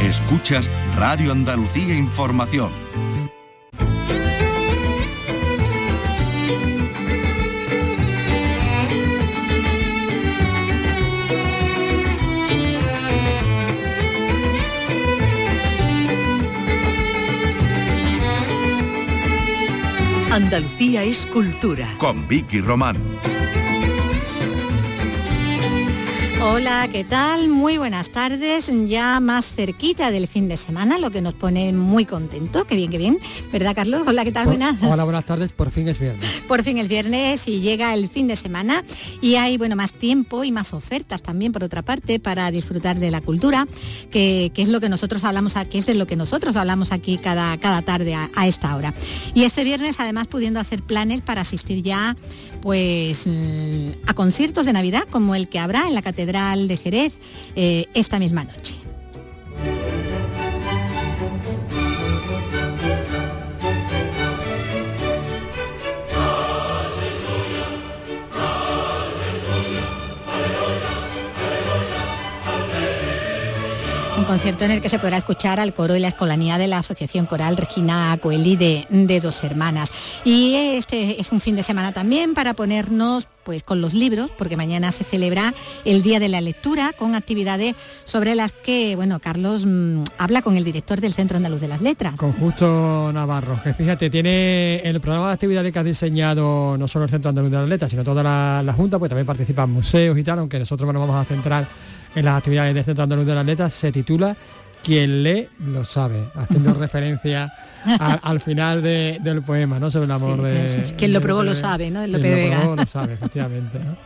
Escuchas Radio Andalucía Información. Andalucía es cultura. Con Vicky Román. Hola, ¿qué tal? Muy buenas tardes, ya más cerquita del fin de semana, lo que nos pone muy contentos, qué bien, ¿verdad, Carlos? Hola, ¿qué tal? Buenas. Hola, buenas tardes, por fin es viernes. Por fin es viernes y llega el fin de semana y hay, bueno, más tiempo y más ofertas también, por otra parte, para disfrutar de la cultura, que es lo que nosotros hablamos aquí, es de lo que nosotros hablamos aquí cada tarde a esta hora. Y este viernes, además, pudiendo hacer planes para asistir ya, pues, a conciertos de Navidad, como el que habrá en la Catedral de Jerez esta misma noche. Concierto en el que se podrá escuchar al coro y la escolanía de la Asociación Coral Regina Coeli de Dos Hermanas. Y este es un fin de semana también para ponernos pues con los libros, porque mañana se celebra el Día de la Lectura con actividades sobre las que, bueno, Carlos habla con el director del Centro Andaluz de las Letras. Con Justo Navarro, que fíjate, tiene el programa de actividades que ha diseñado no solo el Centro Andaluz de las Letras, sino toda la Junta, pues también participan museos y tal, aunque nosotros nos vamos a centrar en las actividades del Centro Andaluz de las Letras. Se titula "Quien lee lo sabe", haciendo referencia al final del poema, ¿no? Sobre el amor, sí, de... Sí. Quien lo probó lo sabe, ¿no? De Lope de Vega. Quien lo probó lo sabe, efectivamente, ¿no?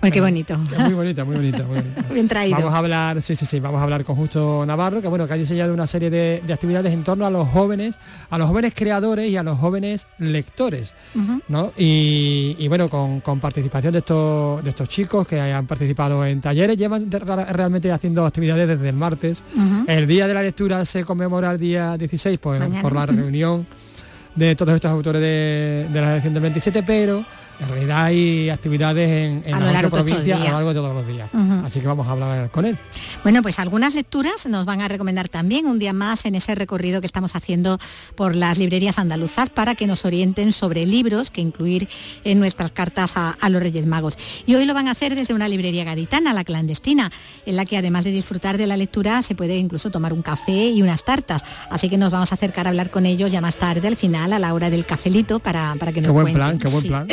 Bueno, qué bonito. Muy bonito, muy bonito, muy bonito. Bien traído. Vamos a hablar, vamos a hablar con Justo Navarro, que bueno, que ha diseñado una serie de actividades en torno a los jóvenes creadores y a los jóvenes lectores, ¿no? Y bueno, con participación de estos chicos que han participado en talleres, llevan realmente haciendo actividades desde el martes. El Día de la Lectura se conmemora el día 16, pues mañana, por la reunión de todos estos autores de la elección del 27, pero en realidad hay actividades en las otras provincias a lo largo de todos los días. Así que vamos a hablar con él. Bueno, pues algunas lecturas nos van a recomendar también un día más en ese recorrido que estamos haciendo por las librerías andaluzas para que nos orienten sobre libros que incluir en nuestras cartas a los Reyes Magos. Y hoy lo van a hacer desde una librería gaditana, La Clandestina, en la que además de disfrutar de la lectura se puede incluso tomar un café y unas tartas. Así que nos vamos a acercar a hablar con ellos ya más tarde, al final, a la hora del cafelito, para que nos cuenten. Qué buen plan.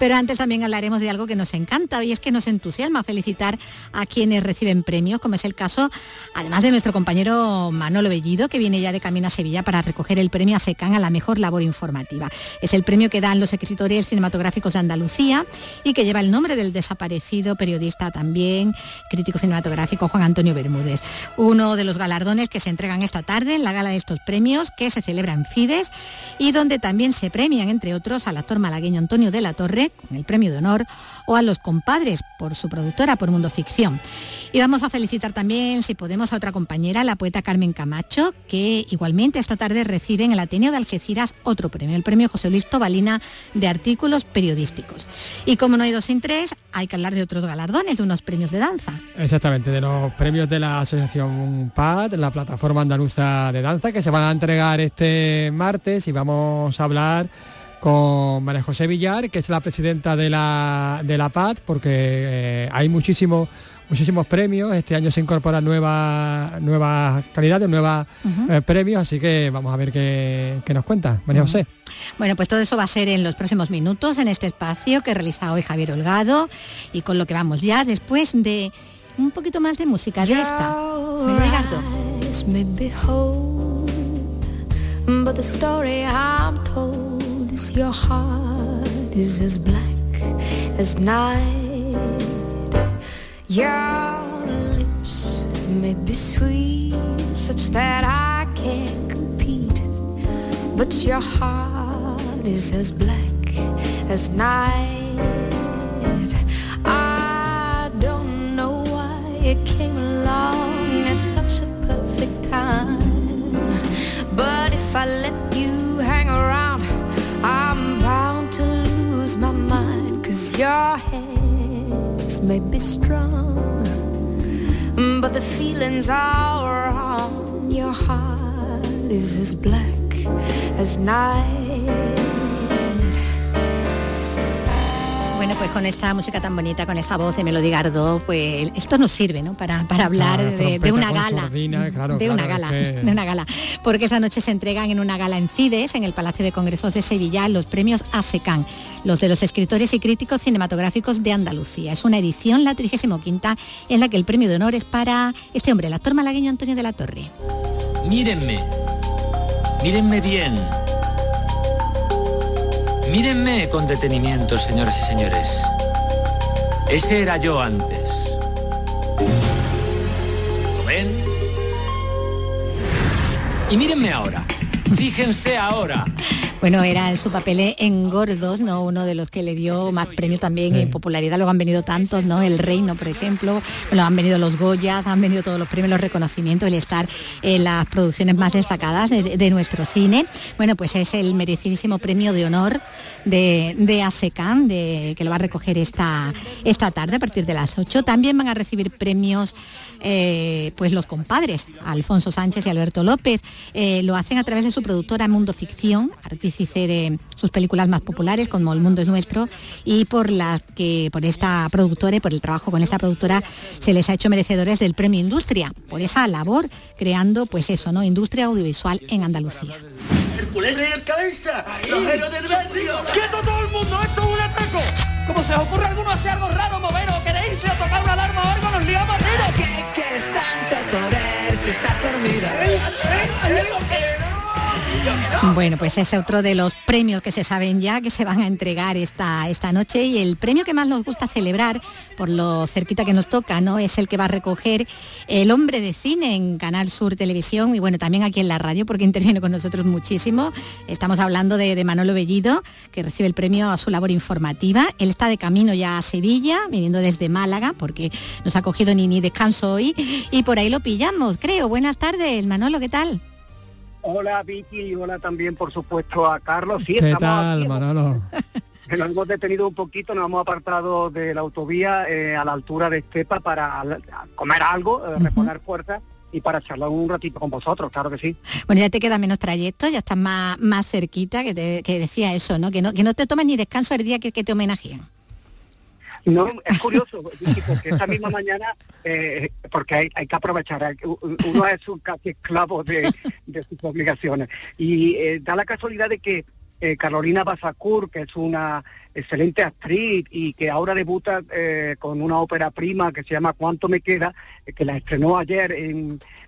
Pero antes también hablaremos de algo que nos encanta y es que nos entusiasma felicitar a quienes reciben premios, como es el caso, además, de nuestro compañero Manolo Bellido, que viene ya de camino a Sevilla para recoger el premio ASECAN a la mejor labor informativa. Es el premio que dan los escritores cinematográficos de Andalucía y que lleva el nombre del desaparecido periodista, también crítico cinematográfico, Juan Antonio Bermúdez. Uno de los galardones que se entregan esta tarde en la gala de estos premios, que se celebra en CIDES y donde también se premian, entre otros, al actor malagueño Antonio de la Torre con el premio de honor, o a Los Compadres por su productora, por Mundo Ficción. Y vamos a felicitar también, si podemos, a otra compañera, la poeta Carmen Camacho, que igualmente esta tarde recibe en el Ateneo de Algeciras otro premio, el premio José Luis Tobalina de artículos periodísticos. Y como no hay dos sin tres, hay que hablar de otros galardones, de unos premios de danza. Exactamente, de los premios de la Asociación PAD, la Plataforma Andaluza de Danza, que se van a entregar este martes, y vamos a hablar con María José Villar, que es la presidenta de la PAD, porque hay muchísimos premios. Este año se incorporan nuevas calidades, nuevos premios, así que vamos a ver qué nos cuenta María José. Bueno, pues todo eso va a ser en los próximos minutos, en este espacio que realiza hoy Javier Holgado, y con lo que vamos ya después de un poquito más de música de esta, Melody Gardot. Your heart is as black as night. Your lips may be sweet, such that I can't compete, but your heart is as black as night. I don't know why it came along at such a perfect time, but if I let you hang around, I'm bound to lose my mind, 'cause your hands may be strong, but the feet feelings are on your heart is as black as night. Bueno, pues con esta música tan bonita, con esa voz de Melody Gardot, pues esto nos sirve, ¿no? Para hablar de una gala, sordina, claro, de una gala, que... de una gala, porque esta noche se entregan en una gala en CIDES, en el Palacio de Congresos de Sevilla, los premios ASECAN, los de los escritores y críticos cinematográficos de Andalucía. Es una edición, la 35ª, en la que el premio de honor es para este hombre, el actor malagueño Antonio de la Torre. Mírenme, mírenme bien. Mírenme con detenimiento, señoras y señores. Ese era yo antes. ¿Lo ven? Y mírenme ahora. Fíjense ahora. Bueno, era en su papel en Gordos, ¿no? Uno de los que le dio más premios también en popularidad. Luego han venido tantos, ¿no? El Reino, por ejemplo. Bueno, han venido los Goyas, han venido todos los premios, los reconocimientos, el estar en las producciones más destacadas de nuestro cine. Bueno, pues es el merecidísimo premio de honor de ASECAN, que lo va a recoger esta tarde a partir de las 8. También van a recibir premios pues los compadres, Alfonso Sánchez y Alberto López. Lo hacen a través de su productora Mundo Ficción, artífice de sus películas más populares como El Mundo es Nuestro, y por esta productora y por el trabajo con esta productora se les ha hecho merecedores del premio Industria, por esa labor creando pues eso, ¿no? Industria audiovisual en Andalucía. El culete y el cabeza, los héroes del barrio. ¡Quieto todo el mundo! ¡Esto es un ataco! Como se os ocurre a alguno hacer algo raro, moveros, queréis irse a tocar una alarma o algo, nos liamos a tiros. ¿Qué es tanto poder si estás dormida? Bueno, pues es otro de los premios que se saben ya que se van a entregar esta noche, y el premio que más nos gusta celebrar por lo cerquita que nos toca, ¿no? Es el que va a recoger el hombre de cine en Canal Sur Televisión y bueno, también aquí en la radio porque interviene con nosotros muchísimo. Estamos hablando de Manolo Bellido, que recibe el premio a su labor informativa. Él está de camino ya a Sevilla, viniendo desde Málaga porque nos ha cogido ni descanso hoy, y por ahí lo pillamos, creo. Buenas tardes, Manolo, ¿qué tal? Hola Vicky, y hola también por supuesto a Carlos. Sí, ¿qué tal, aquí, Manolo? Nos hemos detenido un poquito, nos hemos apartado de la autovía a la altura de Estepa para comer algo, reponer fuerzas y para charlar un ratito con vosotros, claro que sí. Bueno, ya te queda menos trayecto, ya estás más cerquita, que decía eso, ¿no? Que no te tomas ni descanso el día que te homenajean. No, es curioso, Vicky, porque esta misma mañana, porque hay que aprovechar, uno es un casi esclavo de sus obligaciones. Y da la casualidad de que Carolina Basacur, que es una excelente actriz y que ahora debuta con una ópera prima que se llama ¿Cuánto me quiera?, que la estrenó ayer,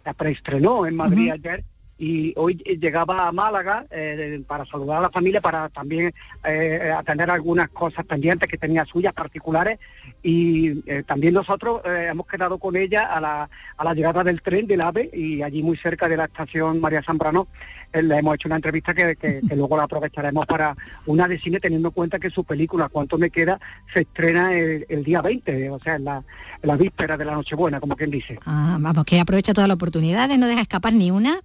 la preestrenó en Madrid ayer, y hoy llegaba a Málaga para saludar a la familia, para también atender algunas cosas pendientes que tenía suyas particulares, y también nosotros hemos quedado con ella a la llegada del tren del AVE, y allí muy cerca de la estación María Zambrano le hemos hecho una entrevista que luego la aprovecharemos para Una de Cine, teniendo en cuenta que su película ¿Cuánto me queda? Se estrena el día 20, o sea, en la víspera de la Nochebuena, como quien dice. Ah, vamos, que aprovecha todas las oportunidades, no deja escapar ni una.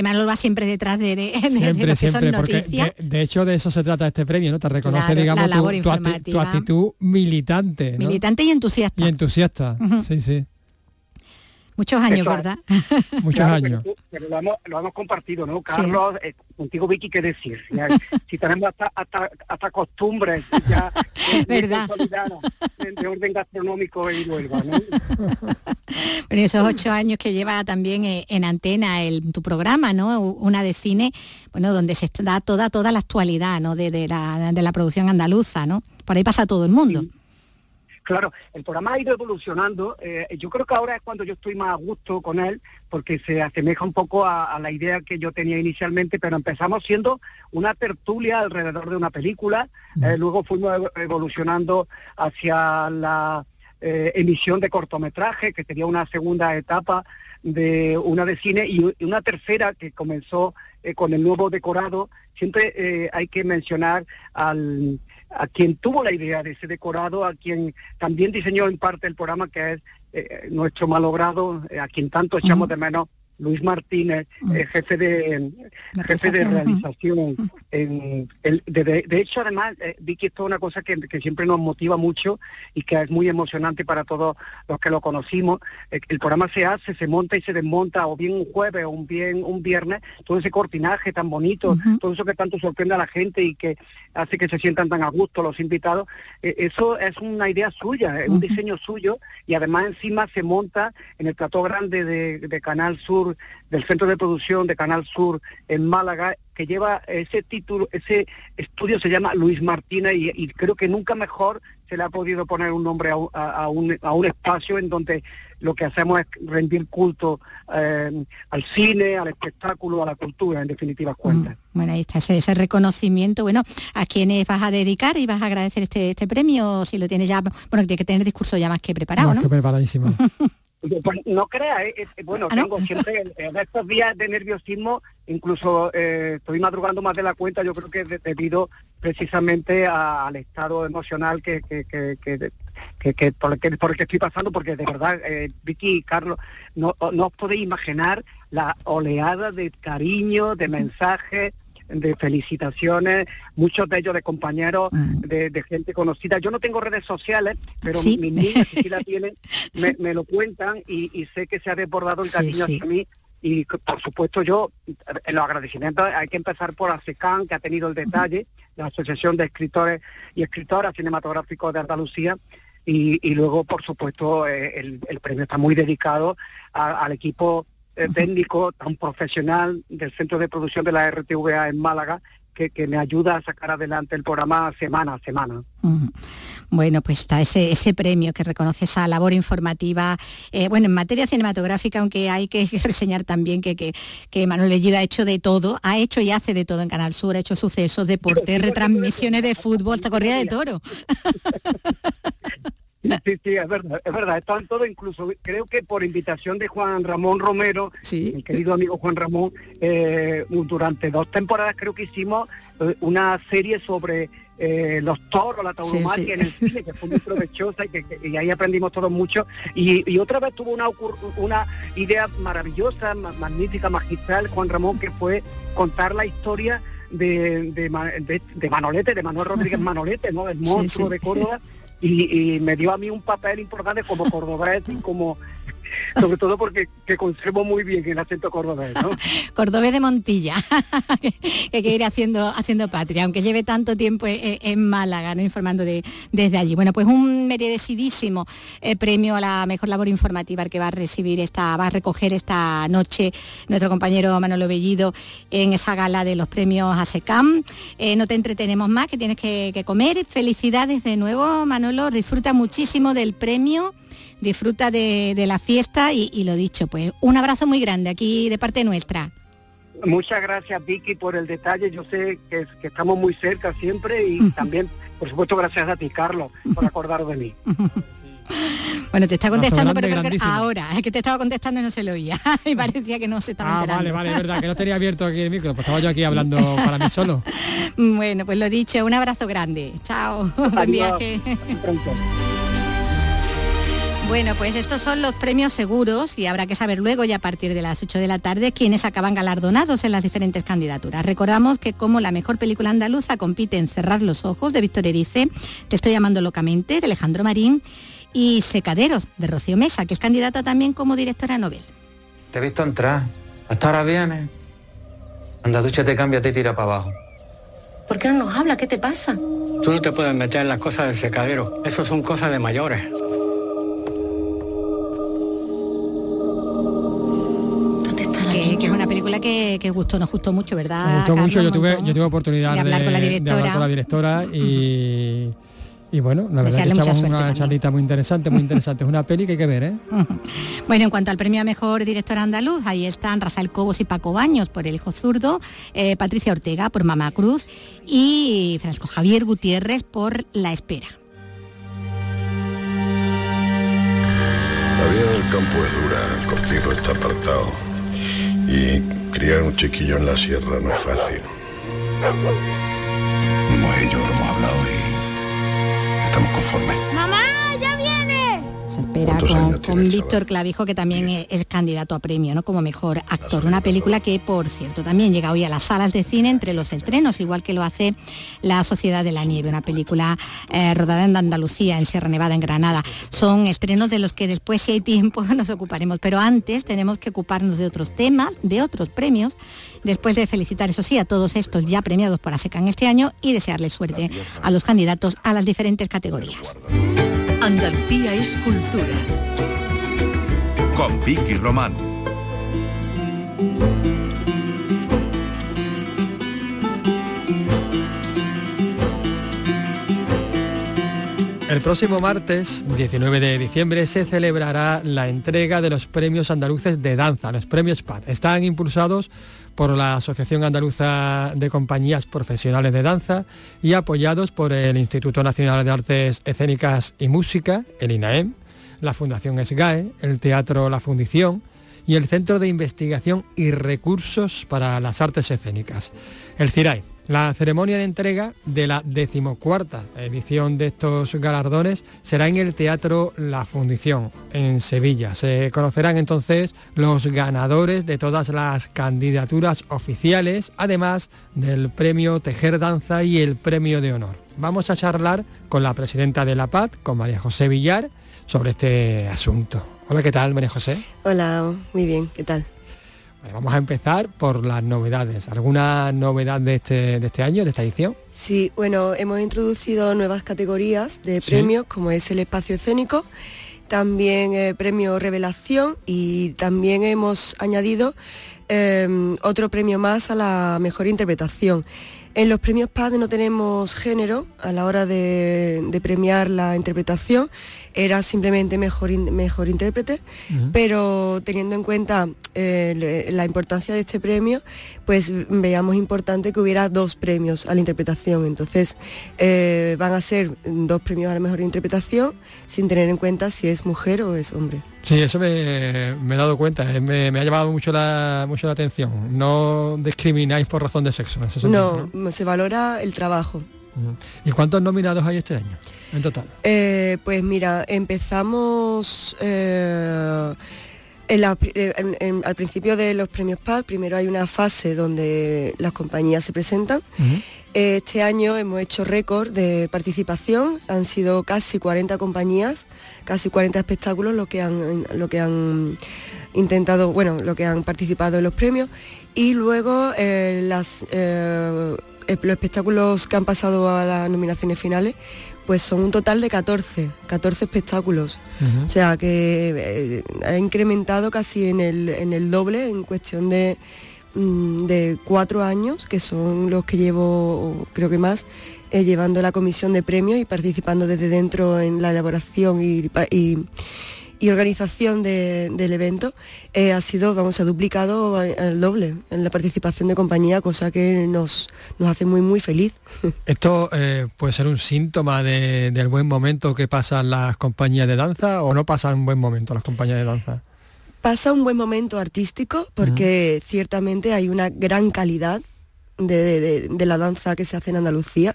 Manolo va siempre detrás de lo que son noticias. De hecho, de eso se trata este premio, ¿no? Te reconoce, claro, digamos, tu actitud militante, ¿no? Militante y entusiasta. Y entusiasta, sí, sí. Muchos años, eso, ¿verdad? Muchos años. Pero lo hemos compartido, ¿no? Carlos, sí. Contigo, Vicky, ¿qué decir? Si tenemos hasta costumbres ya, ¿verdad? De orden gastronómico y Huelva, ¿no? Bueno, esos 8 años que lleva también en antena tu programa, ¿no? Una de Cine, bueno, donde se da toda la actualidad, ¿no? De la producción andaluza, ¿no? Por ahí pasa todo el mundo. Sí. Claro, el programa ha ido evolucionando, yo creo que ahora es cuando yo estoy más a gusto con él, porque se asemeja un poco a la idea que yo tenía inicialmente, pero empezamos siendo una tertulia alrededor de una película, luego fuimos evolucionando hacia la emisión de cortometraje, que tenía una segunda etapa de Una de Cine, y una tercera que comenzó con el nuevo decorado. Siempre hay que mencionar a quien tuvo la idea de ese decorado, a quien también diseñó en parte el programa, que es nuestro malogrado, a quien tanto echamos de menos Luis Martínez, jefe de realización. De hecho, además, Vicky, esto es una cosa que siempre nos motiva mucho y que es muy emocionante para todos los que lo conocimos. El programa se hace, se monta y se desmonta, o bien un jueves o bien un viernes, todo ese cortinaje tan bonito, todo eso que tanto sorprende a la gente y que hace que se sientan tan a gusto los invitados. Eso es una idea suya, es un diseño suyo, y además encima se monta en el plató grande de Canal Sur, del Centro de Producción de Canal Sur en Málaga, que lleva ese título. Ese estudio se llama Luis Martínez, y creo que nunca mejor se le ha podido poner un nombre a un espacio en donde lo que hacemos es rendir culto al cine, al espectáculo, a la cultura, en definitiva cuentas. Bueno, ahí está ese reconocimiento. Bueno, ¿a quiénes vas a dedicar y vas a agradecer este premio? Si lo tienes ya, bueno, tiene que tener discurso ya más que preparado, ¿no? Que preparadísimo. Pues no creas, bueno, tengo siempre estos días de nerviosismo, incluso estoy madrugando más de la cuenta, yo creo que debido precisamente al estado emocional por el que estoy pasando, porque de verdad, Vicky y Carlos, no os podéis imaginar la oleada de cariño, de mensajes, de felicitaciones, muchos de ellos de compañeros, de gente conocida. Yo no tengo redes sociales, pero ¿sí? Mis niñas, que sí la tienen, me lo cuentan, y sé que se ha desbordado el cariño hacia mí. Y por supuesto, yo, en los agradecimientos hay que empezar por ASECAN, que ha tenido el detalle, la Asociación de Escritores y Escritoras Cinematográficos de Andalucía. Y luego, por supuesto, el premio está muy dedicado al equipo técnico tan profesional del Centro de Producción de la RTVA en Málaga, que me ayuda a sacar adelante el programa semana a semana. Bueno, pues está ese premio que reconoce esa labor informativa, bueno, en materia cinematográfica, aunque hay que reseñar también que Manolo Bellido ha hecho de todo, ha hecho y hace de todo en Canal Sur, ha hecho sucesos, deportes, retransmisiones de fútbol, hasta corrida de toro. Sí, es verdad, están todo, incluso creo que por invitación de Juan Ramón Romero, mi querido amigo Juan Ramón, durante 2 temporadas creo que hicimos una serie sobre los toros, la tauromaquia en el cine, que fue muy provechosa, y ahí aprendimos todos mucho, y otra vez tuvo una idea maravillosa, magnífica, magistral, Juan Ramón, que fue contar la historia de Manolete, de Manuel Rodríguez Manolete, ¿no? El monstruo de Córdoba. Y me dio a mí un papel importante como cordobés, y como, sobre todo porque conservo muy bien el acento cordobés, ¿no? Cordobés de Montilla, que ir haciendo patria, aunque lleve tanto tiempo en Málaga, ¿no? Informando desde allí. Bueno, pues un merecidísimo premio a la mejor labor informativa, el que va a recoger esta noche nuestro compañero Manolo Bellido en esa gala de los premios ASECAM. No te entretenemos más, que tienes que comer. Felicidades de nuevo, Manolo, disfruta muchísimo del premio, disfruta de la fiesta, y lo dicho, pues un abrazo muy grande aquí de parte nuestra. Muchas gracias, Vicky, por el detalle. Yo sé que estamos muy cerca siempre, y también, por supuesto, gracias a ti, Carlos, por acordaros de mí. Bueno, te está contestando, pero creo que ahora, es que te estaba contestando y no se lo oía, y parecía que no se estaba enterando. Vale, es verdad, que no tenía abierto aquí el micro, pues estaba yo aquí hablando para mí solo. Bueno, pues lo dicho, un abrazo grande, chao, buen viaje. Pronto. Bueno, pues estos son los premios seguros, y habrá que saber luego, ya a partir de las 8 de la tarde, quiénes acaban galardonados en las diferentes candidaturas. Recordamos que como la mejor película andaluza compite en Cerrar los ojos, de Víctor Erice, Te estoy llamando locamente, de Alejandro Marín, y Secaderos, de Rocío Mesa, que es candidata también como directora Nobel. Te he visto entrar, hasta ahora vienes. Anda, dúchate, cámbiate y tira para abajo. ¿Por qué no nos habla? ¿Qué te pasa? Tú no te puedes meter en las cosas del secadero, eso son cosas de mayores. ¿Dónde está la que es una película que gustó, nos gustó mucho, ¿verdad? Me gustó mucho, yo tuve oportunidad de hablar con la directora, y... Y bueno, la verdad es que echamos una charlita muy interesante. Es una peli que hay que ver, ¿eh? Bueno, en cuanto al premio a mejor director andaluz, ahí están Rafael Cobos y Paco Baños por El hijo zurdo, Patricia Ortega por Mamá Cruz, y Francisco Javier Gutiérrez por La espera. La vida del campo es dura, el cortijo está apartado, y criar un chiquillo en la sierra no es fácil. Mi mujer y yo lo hemos hablado y estamos conformes. ¡Mamá, ya viene! se espera con Víctor Clavijo, que también es candidato a premio, ¿no?, como mejor actor. Una película que, por cierto, también llega hoy a las salas de cine entre los estrenos, igual que lo hace La Sociedad de la Nieve, una película rodada en Andalucía, en Sierra Nevada, en Granada. Son estrenos de los que después, si hay tiempo, nos ocuparemos, pero antes tenemos que ocuparnos de otros temas, de otros premios, después de felicitar, eso sí, a todos estos ya premiados por ASECAN este año y desearles suerte a los candidatos a las diferentes categorías. Andalucía es cultura. Con Vicky Román. El próximo martes, 19 de diciembre, se celebrará la entrega de los Premios Andaluces de Danza, los Premios PAD. Están impulsados por la Asociación Andaluza de Compañías Profesionales de Danza y apoyados por el Instituto Nacional de Artes Escénicas y Música, el INAEM, la Fundación ESGAE, el Teatro La Fundición y el Centro de Investigación y Recursos para las Artes Escénicas, el CIRAEZ. La ceremonia de entrega de la 14ª edición de estos galardones será en el Teatro La Fundición, en Sevilla. Se conocerán entonces los ganadores de todas las candidaturas oficiales, además del premio Tejer Danza y el premio de honor. Vamos a charlar con la presidenta de la PAD, con María José Villar, sobre este asunto. Hola, ¿qué tal, María José? Hola, muy bien, ¿qué tal? Bueno, vamos a empezar por las novedades. ¿Alguna novedad de este año, de esta edición? Sí, bueno, hemos introducido nuevas categorías de premios, ¿sí?, como es el espacio escénico, también premio Revelación, y también hemos añadido otro premio más a la mejor interpretación. En los premios PAD no tenemos género a la hora de premiar la interpretación, era simplemente mejor intérprete, pero teniendo en cuenta la importancia de este premio, pues veíamos importante que hubiera dos premios a la interpretación. Entonces van a ser dos premios a la mejor interpretación, sin tener en cuenta si es mujer o es hombre. Sí, eso me he dado cuenta, me ha llamado mucho la atención. No discrimináis por razón de sexo. No, se valora el trabajo. ¿Y cuántos nominados hay este año, en total? Pues mira, empezamos al principio de los premios PAD. Primero hay una fase donde las compañías se presentan. Uh-huh. Este año hemos hecho récord de participación, han sido casi 40 compañías, casi 40 espectáculos lo que han intentado, bueno, lo que han participado en los premios, y luego los espectáculos que han pasado a las nominaciones finales, pues son un total de 14 espectáculos. Uh-huh. O sea que ha incrementado casi en el doble en cuestión de 4 años, que son los que llevo, creo que más, llevando la comisión de premios y participando desde dentro en la elaboración y organización del evento. Se ha duplicado al doble en la participación de compañía, cosa que nos hace muy, muy feliz. ¿Esto puede ser un síntoma del buen momento que pasan las compañías de danza, o no pasan un buen momento las compañías de danza? Pasa un buen momento artístico, porque ciertamente hay una gran calidad de la danza que se hace en Andalucía.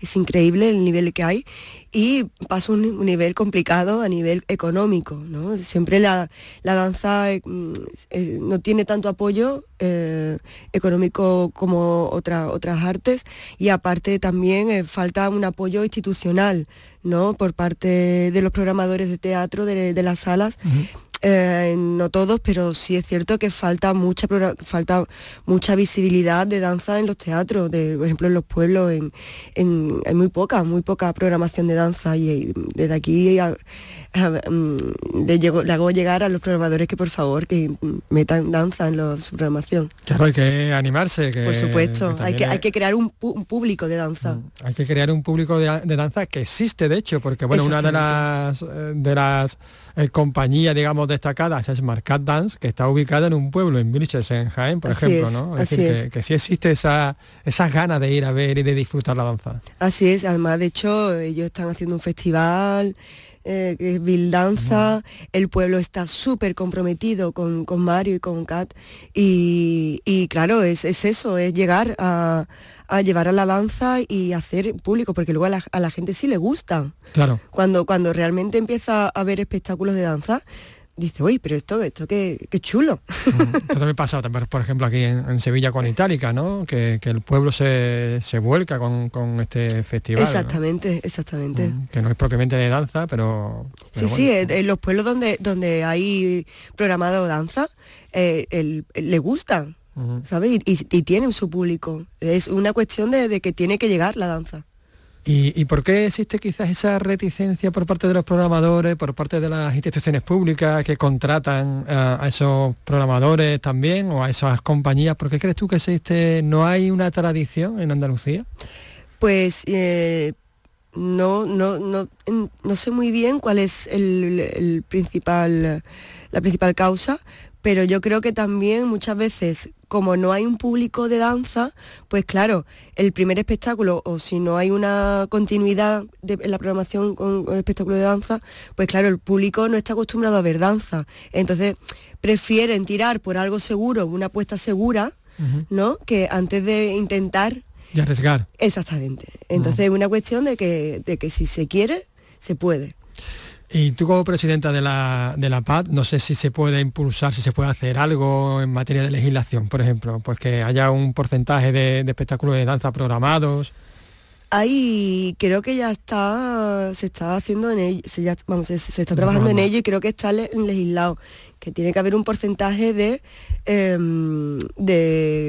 Es increíble el nivel que hay, y pasa un nivel complicado a nivel económico, ¿no? Siempre la danza no tiene tanto apoyo económico como otras artes, y aparte también falta un apoyo institucional, ¿no?, por parte de los programadores de teatro, de las salas. Uh-huh. No todos, pero sí es cierto que falta mucha visibilidad de danza en los teatros, por ejemplo en los pueblos hay muy poca programación de danza, y desde aquí le hago llegar a los programadores que por favor que metan danza en su programación. Claro, hay que animarse. Por supuesto, hay que crear un público de danza. Hay que crear un público de danza que existe, de hecho, porque bueno, una de las compañías, digamos, destacadas es Marcat Dance, que está ubicada en un pueblo, en Vilches, en Jaén, por ejemplo, ¿no? Es decir, que sí existe esas ganas de ir a ver y de disfrutar la danza. Así es, además, de hecho, ellos están haciendo un festival Vildanza, el pueblo está súper comprometido con Mario y con Kat, y claro, es eso, es llegar a llevar a la danza y hacer público, porque luego a la gente sí le gusta. Claro. Cuando realmente empieza a ver espectáculos de danza, dice, uy, pero esto qué chulo. Esto también pasa, por ejemplo, aquí en Sevilla con Itálica, ¿no? Que el pueblo se vuelca con este festival. Exactamente, ¿no? Exactamente. Que no es propiamente de danza, pero sí, bueno. Sí, en los pueblos donde hay programado danza, le gusta, ¿sabes? Y tienen su público. Es una cuestión de que tiene que llegar la danza. ¿Y por qué existe quizás esa reticencia por parte de los programadores, por parte de las instituciones públicas que contratan a esos programadores también, o a esas compañías? ¿Por qué crees tú que existe? ¿No hay una tradición en Andalucía? Pues no sé muy bien cuál es la principal causa, pero yo creo que también muchas veces, como no hay un público de danza, pues claro, el primer espectáculo, o si no hay una continuidad en la programación con el espectáculo de danza, pues claro, el público no está acostumbrado a ver danza. Entonces prefieren tirar por algo seguro, una apuesta segura, ¿no? Que antes de intentar... Y arriesgar. Exactamente. Entonces es una cuestión de que si se quiere, se puede. Y tú, como presidenta de la PAD, no sé si se puede impulsar, si se puede hacer algo en materia de legislación, por ejemplo, pues que haya un porcentaje de espectáculos de danza programados. Ahí creo que ya se está trabajando en ello y creo que está legislado, que tiene que haber un porcentaje de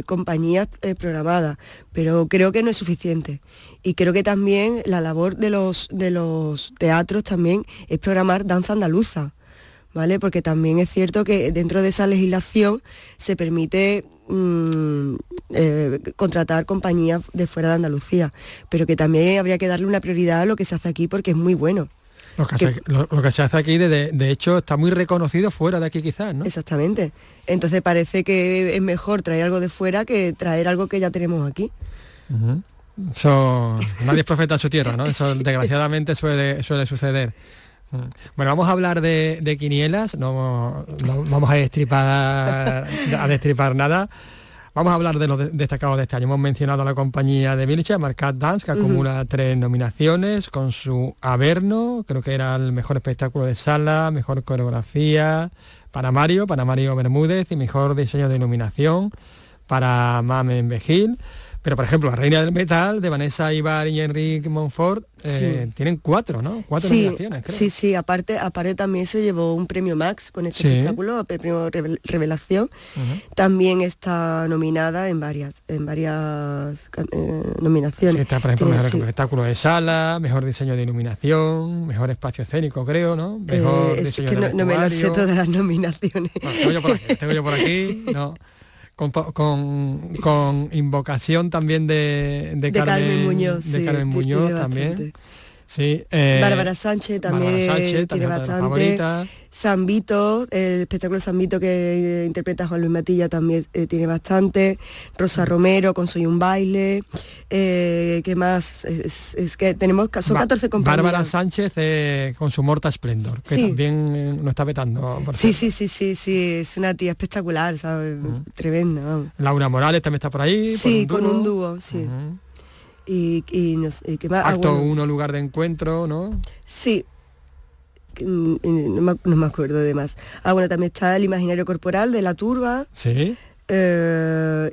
compañías programadas, pero creo que no es suficiente. Y creo que también la labor de los teatros también es programar danza andaluza, ¿vale? Porque también es cierto que dentro de esa legislación se permite contratar compañías de fuera de Andalucía, pero que también habría que darle una prioridad a lo que se hace aquí, porque es muy bueno. Lo que se hace aquí, de hecho, está muy reconocido fuera de aquí quizás, ¿no? Exactamente. Entonces parece que es mejor traer algo de fuera que traer algo que ya tenemos aquí. Eso, nadie es profeta en su tierra, ¿no? Eso desgraciadamente suele suceder. Bueno, vamos a hablar de quinielas, no vamos a destripar nada. Vamos a hablar de los destacados de este año. Hemos mencionado a la compañía de Vilche, Marcat Dance, que acumula 3 nominaciones con su Averno, creo que era el mejor espectáculo de sala, mejor coreografía para Mario Bermúdez, y mejor diseño de iluminación para Mamen Bejil. Pero, por ejemplo, La Reina del Metal, de Vanessa Ibar y Enrique Monfort, sí, tienen 4, ¿no? 4 nominaciones, creo. Sí, aparte también se llevó un premio Max con este espectáculo, el premio Revelación. También está nominada en varias nominaciones. Sí, está, por ejemplo, mejor espectáculo de sala, mejor diseño de iluminación, mejor espacio escénico, creo, ¿no? Mejor diseño de vestuario. No me lo sé todas las nominaciones. Bueno, tengo yo por aquí, ¿no? Con invocación también de Carmen Muñoz, también. Sí, Bárbara Sánchez también tiene bastante. San Vito, el espectáculo San Vito que interpreta Juan Luis Matilla también tiene bastante. Rosa Romero con Soy un baile. ¿Qué más? Es que tenemos son 14 compañeros. Bárbara Sánchez con su Morta Esplendor, que también nos está petando. Sí, es una tía espectacular, ¿sabes? Tremenda. Vamos. Laura Morales también está por ahí. Sí, con un dúo. Y ¿qué más? Acto 1, lugar de encuentro, ¿no? Sí. No me acuerdo de más. También está El imaginario corporal de La Turba. Sí.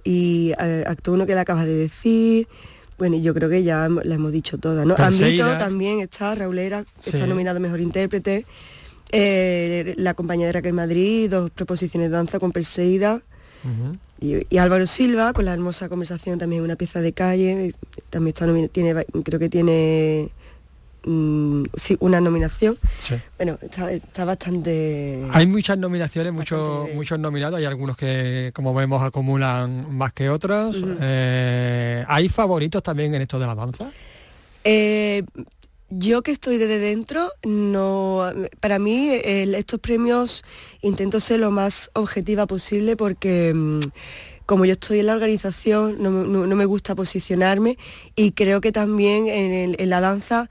Y acto 1 que la acabas de decir. Bueno, yo creo que ya la hemos dicho todas, ¿no? Ámbito también está, Raulera, que está nominado Mejor Intérprete. La compañía de Raquel Madrid, 2 proposiciones de danza con Perseida. Y Álvaro Silva, con La hermosa conversación, también una pieza de calle. También está creo que tiene... sí, una nominación. Sí. Bueno, está bastante... Hay muchas nominaciones, muchos nominados. Hay algunos que, como vemos, acumulan más que otros. ¿Hay favoritos también en esto de la danza? Yo, que estoy desde dentro, no. Para mí estos premios intento ser lo más objetiva posible, porque como yo estoy en la organización, no me gusta posicionarme, y creo que también en la danza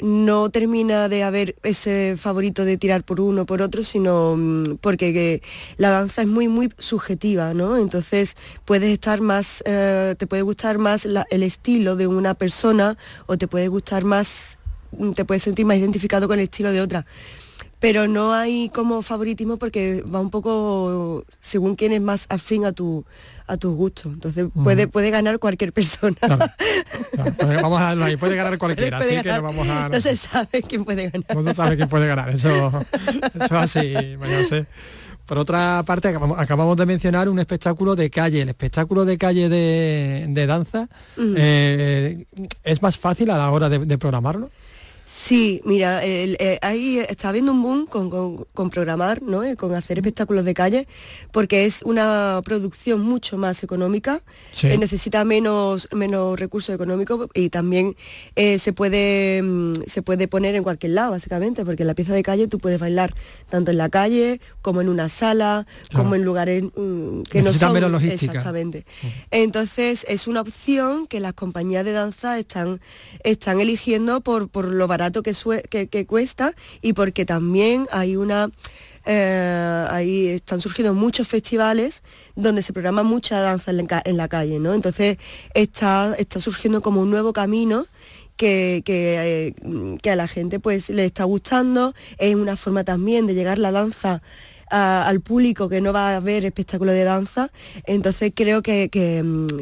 no termina de haber ese favorito de tirar por uno o por otro, sino porque la danza es muy, muy subjetiva, ¿no? Entonces puedes estar más, te puede gustar más el estilo de una persona, o te puede gustar más, te puedes sentir más identificado con el estilo de otra. Pero no hay como favoritismo porque va un poco según quién es más afín a tus gustos. Entonces puede ganar cualquier persona. Claro. Vamos a verlo ahí, puede ganar cualquiera, puede así ganar. Que no vamos a... No se sabe quién puede ganar. No se sabe quién puede ganar, eso así, María José. Por otra parte, acabamos de mencionar un espectáculo de calle. El espectáculo de calle de danza, ¿es más fácil a la hora de programarlo? Sí, mira, ahí está habiendo un boom con programar, ¿no? Con hacer espectáculos de calle, porque es una producción mucho más económica, sí. Necesita menos recursos económicos, y también se puede poner en cualquier lado, básicamente, porque en la pieza de calle tú puedes bailar tanto en la calle, como en una sala, claro, como en lugares que no son... menos logística. Exactamente. Entonces, es una opción que las compañías de danza están eligiendo por lo barato que cuesta, y porque también hay ahí están surgiendo muchos festivales donde se programa mucha danza en la calle, ¿no? Entonces está surgiendo como un nuevo camino que a la gente pues le está gustando. Es una forma también de llegar la danza al público que no va a ver espectáculo de danza. Entonces creo que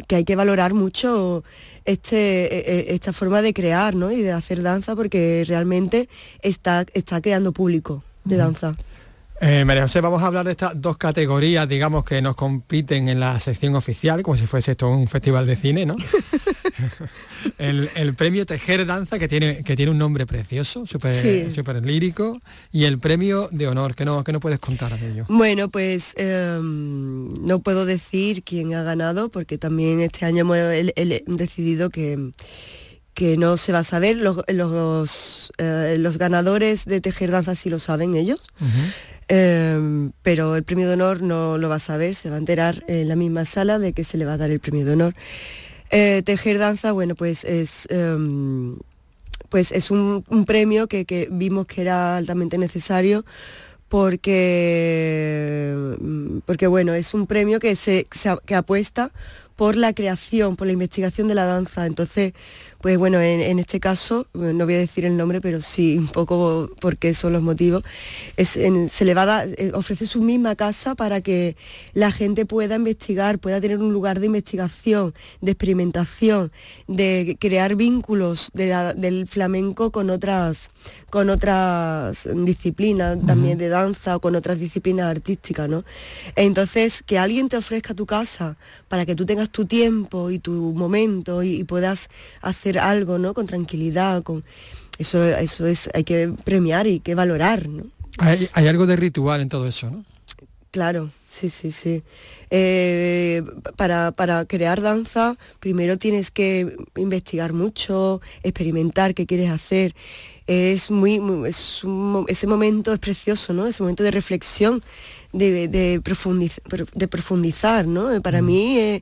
hay que valorar mucho esta forma de crear, ¿no? Y de hacer danza, porque realmente está creando público de danza. María José, vamos a hablar de estas dos categorías, digamos, que nos compiten en la sección oficial, como si fuese esto un festival de cine, ¿no? El premio Tejer Danza, que tiene un nombre precioso, súper lírico, y el premio de honor, que no puedes contar de ello. Bueno, pues no puedo decir quién ha ganado, porque también este año hemos decidido que no se va a saber. Los ganadores de Tejer Danza sí lo saben ellos. Pero el premio de honor no lo va a saber, se va a enterar en la misma sala de que se le va a dar el premio de honor. Tejer Danza, bueno, pues es un premio que vimos que era altamente necesario, porque bueno, es un premio que apuesta por la creación, por la investigación de la danza. Entonces, pues bueno, en este caso, no voy a decir el nombre, pero sí un poco porque son los motivos, se le va a dar, ofrece su misma casa para que la gente pueda investigar, pueda tener un lugar de investigación, de experimentación, de crear vínculos del flamenco con otras disciplinas también de danza, o con otras disciplinas artísticas, ¿no? Entonces, que alguien te ofrezca tu casa para que tú tengas tu tiempo y tu momento y puedas hacer algo, ¿no? Con tranquilidad, eso es, hay que premiar y que valorar, ¿no? Hay algo de ritual en todo eso, ¿no? Claro, sí. Para crear danza, primero tienes que investigar mucho, experimentar qué quieres hacer. Ese momento es precioso, ¿no? Ese momento de reflexión, de profundizar, ¿no? Para mí,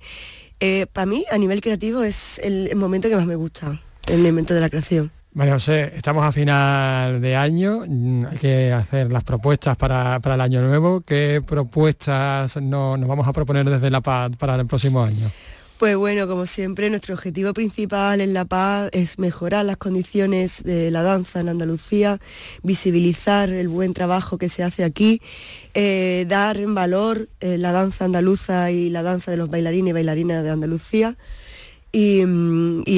a nivel creativo, es el momento que más me gusta, el momento de la creación. María José, estamos a final de año, hay que hacer las propuestas para el año nuevo. ¿Qué propuestas nos vamos a proponer desde La Paz para el próximo año? Pues bueno, como siempre, nuestro objetivo principal en La Paz es mejorar las condiciones de la danza en Andalucía, visibilizar el buen trabajo que se hace aquí, dar en valor la danza andaluza y la danza de los bailarines y bailarinas de Andalucía, y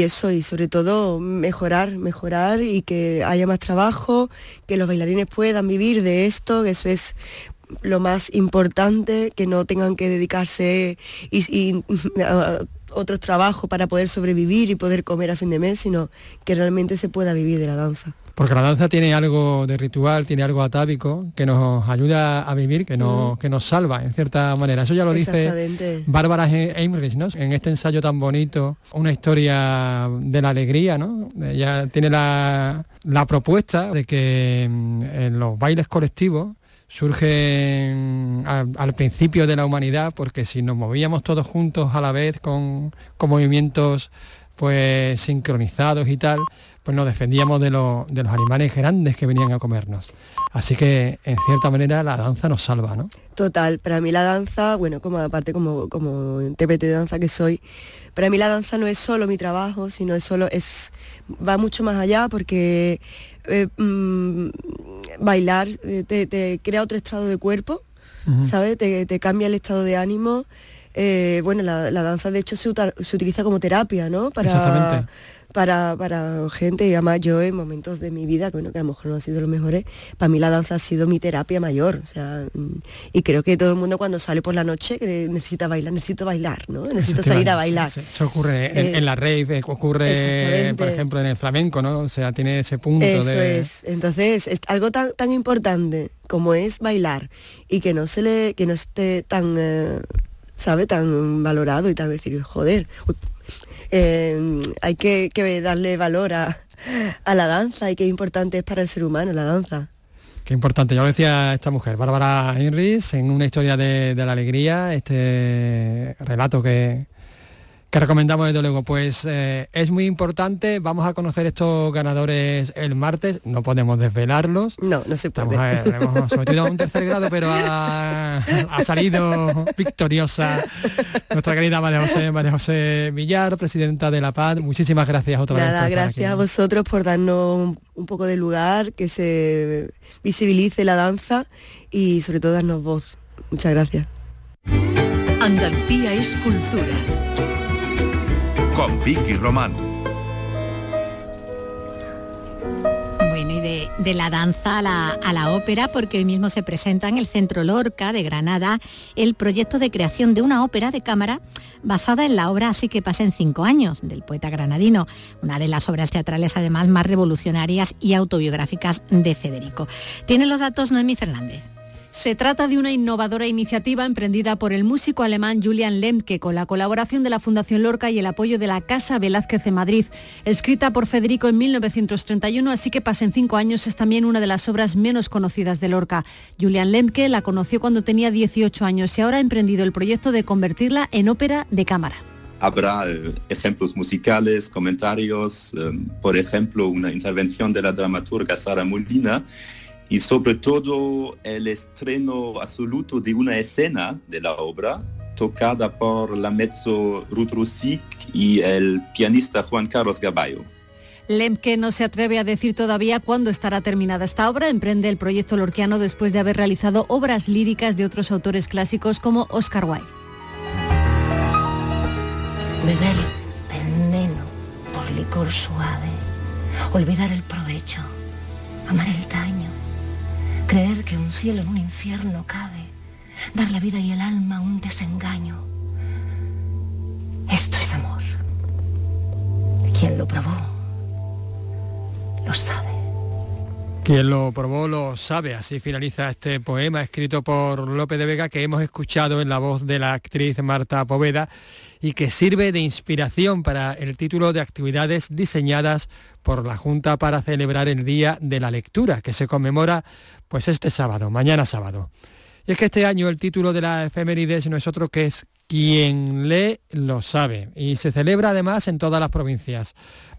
eso, y sobre todo mejorar y que haya más trabajo, que los bailarines puedan vivir de esto, que eso es lo más importante, que no tengan que dedicarse a otros trabajos para poder sobrevivir y poder comer a fin de mes, sino que realmente se pueda vivir de la danza. Porque la danza tiene algo de ritual, tiene algo atávico, que nos ayuda a vivir, que nos salva, en cierta manera. Eso ya lo dice Bárbara Heinrich, ¿no? En este ensayo tan bonito, una historia de la alegría, ¿no? Ella tiene la propuesta de que en los bailes colectivos surge al principio de la humanidad, porque si nos movíamos todos juntos a la vez con movimientos pues sincronizados y tal, pues nos defendíamos de los animales grandes que venían a comernos. Así que, en cierta manera, la danza nos salva, ¿no? Total, para mí la danza, bueno, como intérprete de danza que soy, para mí la danza no es solo mi trabajo, sino va mucho más allá, porque bailar te crea otro estado de cuerpo, uh-huh. ¿Sabes? Te cambia el estado de ánimo. Bueno, la danza de hecho se utiliza como terapia, ¿no? Exactamente. Para gente, y además yo en momentos de mi vida, bueno, que a lo mejor no han sido los mejores, para mí la danza ha sido mi terapia mayor, o sea, y creo que todo el mundo cuando sale por la noche necesito bailar, ¿no? Necesito salir a bailar. Sí, eso ocurre en la rave, ocurre, por ejemplo, en el flamenco, ¿no? O sea, tiene ese punto eso de... Eso es, entonces, es algo tan, tan importante como es bailar, y que no se le, que no esté tan, ¿sabe? Tan valorado y tan decir, joder... hay que darle valor a la danza y qué importante es para el ser humano la danza. Qué importante, ya lo decía esta mujer, Bárbara Henrys, en Una historia de la alegría, este relato que recomendamos desde luego. Pues es muy importante, vamos a conocer estos ganadores el martes, no podemos desvelarlos. No se puede. Hemos sometido a un tercer grado, pero ha salido victoriosa nuestra querida María José Villar, presidenta de la PAD. Muchísimas gracias otra vez. Gracias aquí. A vosotros por darnos un poco de lugar, que se visibilice la danza y sobre todo darnos voz. Muchas gracias. Andalucía es cultura. Con Vicky Román. Bueno, y de la danza a la ópera, porque hoy mismo se presenta en el Centro Lorca de Granada el proyecto de creación de una ópera de cámara basada en la obra Así que pasen 5 años, del poeta granadino, una de las obras teatrales además más revolucionarias y autobiográficas de Federico. Tiene los datos Noemí Fernández. Se trata de una innovadora iniciativa emprendida por el músico alemán Julian Lemke con la colaboración de la Fundación Lorca y el apoyo de la Casa Velázquez de Madrid. Escrita por Federico en 1931, Así que pasen 5 años, es también una de las obras menos conocidas de Lorca. Julian Lemke la conoció cuando tenía 18 años y ahora ha emprendido el proyecto de convertirla en ópera de cámara. Habrá ejemplos musicales, comentarios, por ejemplo, una intervención de la dramaturga Sara Molina, y sobre todo el estreno absoluto de una escena de la obra, tocada por la mezzo Ruth Rusick y el pianista Juan Carlos Gaballo. Lemke no se atreve a decir todavía cuándo estará terminada esta obra. Emprende el proyecto lorquiano después de haber realizado obras líricas de otros autores clásicos como Oscar Wilde. Beber veneno por licor suave, olvidar el provecho, amar el daño. Creer que un cielo en un infierno cabe, dar la vida y el alma a un desengaño. Esto es amor. Quien lo probó, lo sabe. Quien lo probó lo sabe, así finaliza este poema escrito por Lope de Vega, que hemos escuchado en la voz de la actriz Marta Poveda y que sirve de inspiración para el título de actividades diseñadas por la Junta para celebrar el Día de la Lectura, que se conmemora pues este sábado, mañana sábado. Y es que este año el título de la efemérides no es otro que es Quien lee lo sabe, y se celebra además en todas las provincias.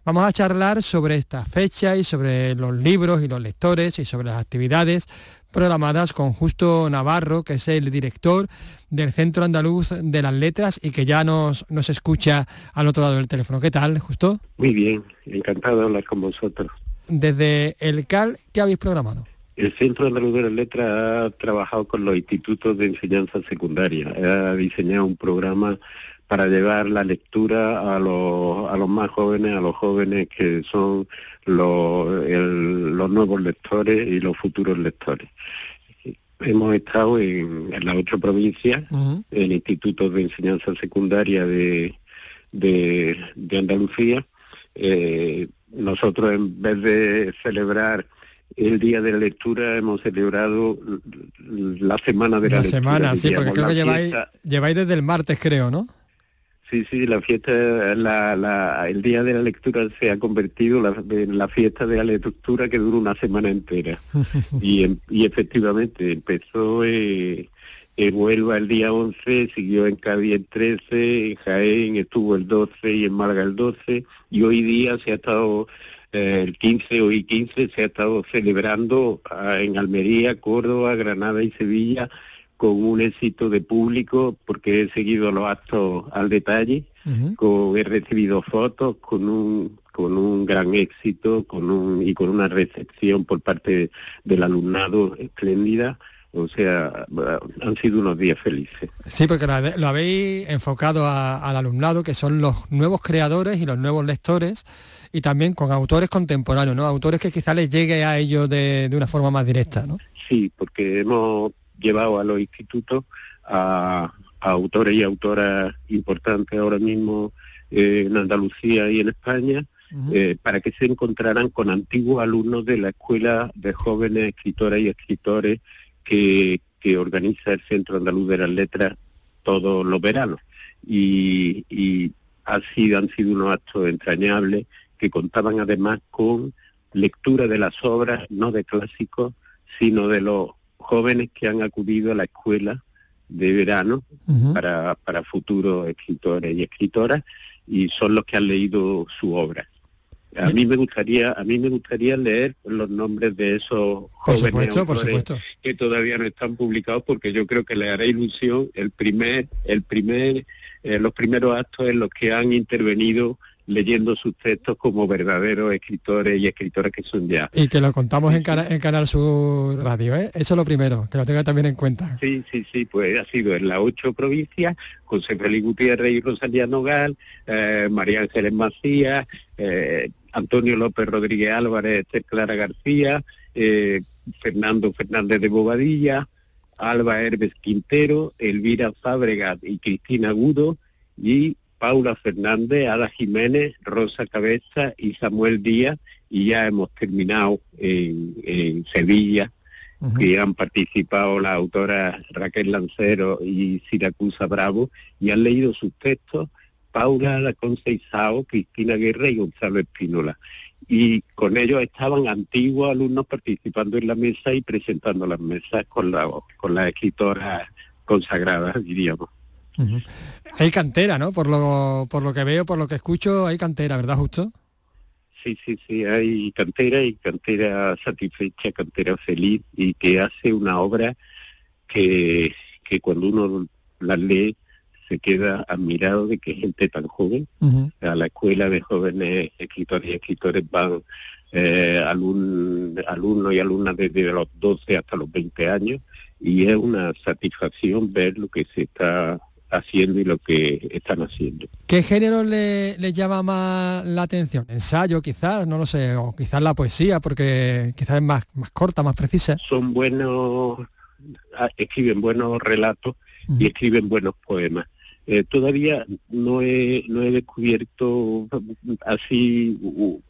Vamos a charlar sobre esta fecha y sobre los libros y los lectores y sobre las actividades programadas con Justo Navarro, que es el director del Centro Andaluz de las Letras y que ya nos escucha al otro lado del teléfono. ¿Qué tal, Justo? Muy bien, encantado de hablar con vosotros. Desde el CAL, ¿qué habéis programado? El Centro Andaluz de las Letras ha trabajado con los institutos de enseñanza secundaria, ha diseñado un programa para llevar la lectura a los más jóvenes, a los jóvenes que son los nuevos lectores y los futuros lectores. Hemos estado en las 8 provincias, uh-huh. En institutos de enseñanza secundaria de Andalucía. Nosotros, en vez de celebrar el Día de la Lectura, hemos celebrado la Semana de la Lectura. La semana, sí, porque creo que lleváis desde el martes, creo, ¿no? Sí, la fiesta, el Día de la Lectura se ha convertido en la fiesta de la lectura que dura una semana entera. Y efectivamente empezó En Huelva el día 11, siguió en Cádiz el 13, en Jaén estuvo el 12 y en Málaga el 12, y hoy día se ha estado, el 15, hoy 15, se ha estado celebrando en Almería, Córdoba, Granada y Sevilla con un éxito de público, porque he seguido los actos al detalle, he recibido fotos con un gran éxito y con una recepción por parte del alumnado espléndida. O sea, han sido unos días felices. Sí, porque lo habéis enfocado al alumnado, que son los nuevos creadores y los nuevos lectores, y también con autores contemporáneos, ¿no? Autores que quizá les llegue a ellos de una forma más directa, ¿no? Sí, porque hemos llevado a los institutos a autores y autoras importantes ahora mismo en Andalucía y en España, para que se encontraran con antiguos alumnos de la Escuela de Jóvenes Escritoras y Escritores que organiza el Centro Andaluz de las Letras todos los veranos. Y han sido unos actos entrañables que contaban además con lectura de las obras, no de clásicos, sino de los jóvenes que han acudido a la escuela de verano para futuros escritores y escritoras, y son los que han leído su obra. A mí me gustaría leer los nombres de esos jóvenes autores que todavía no están publicados, porque yo creo que les hará ilusión los primeros actos en los que han intervenido leyendo sus textos como verdaderos escritores y escritoras que son ya. Y que lo contamos en Canal Sur Radio, ¿eh? Eso es lo primero, que lo tenga también en cuenta. Sí, pues ha sido en las 8 provincias, José Félix Gutiérrez y Rosalía Nogal, María Ángeles Macías, Antonio López Rodríguez Álvarez, Esther Clara García, Fernando Fernández de Bobadilla, Alba Herbes Quintero, Elvira Fábregas y Cristina Agudo, y Paula Fernández, Ada Jiménez, Rosa Cabeza y Samuel Díaz, y ya hemos terminado en Sevilla, que han participado las autoras Raquel Lancero y Siracusa Bravo, y han leído sus textos Paula Alaconce Isao, Cristina Guerra y Gonzalo Espínola. Y con ellos estaban antiguos alumnos participando en la mesa y presentando las mesas con las escritoras consagradas, diríamos. Hay cantera, ¿no? Por lo que veo, por lo que escucho, hay cantera, ¿verdad, Justo? Sí, hay cantera, y cantera satisfecha, cantera feliz, y que hace una obra que cuando uno la lee se queda admirado de que gente tan joven, a la Escuela de Jóvenes Escritores y Escritores van alumnos y alumnas desde los 12 hasta los 20 años, y es una satisfacción ver lo que se está haciendo y lo que están haciendo. ¿Qué género le llama más la atención? ¿Ensayo quizás? No lo sé, o quizás la poesía, porque quizás es más corta, más precisa. Son buenos, escriben buenos relatos y escriben buenos poemas. Todavía no he descubierto así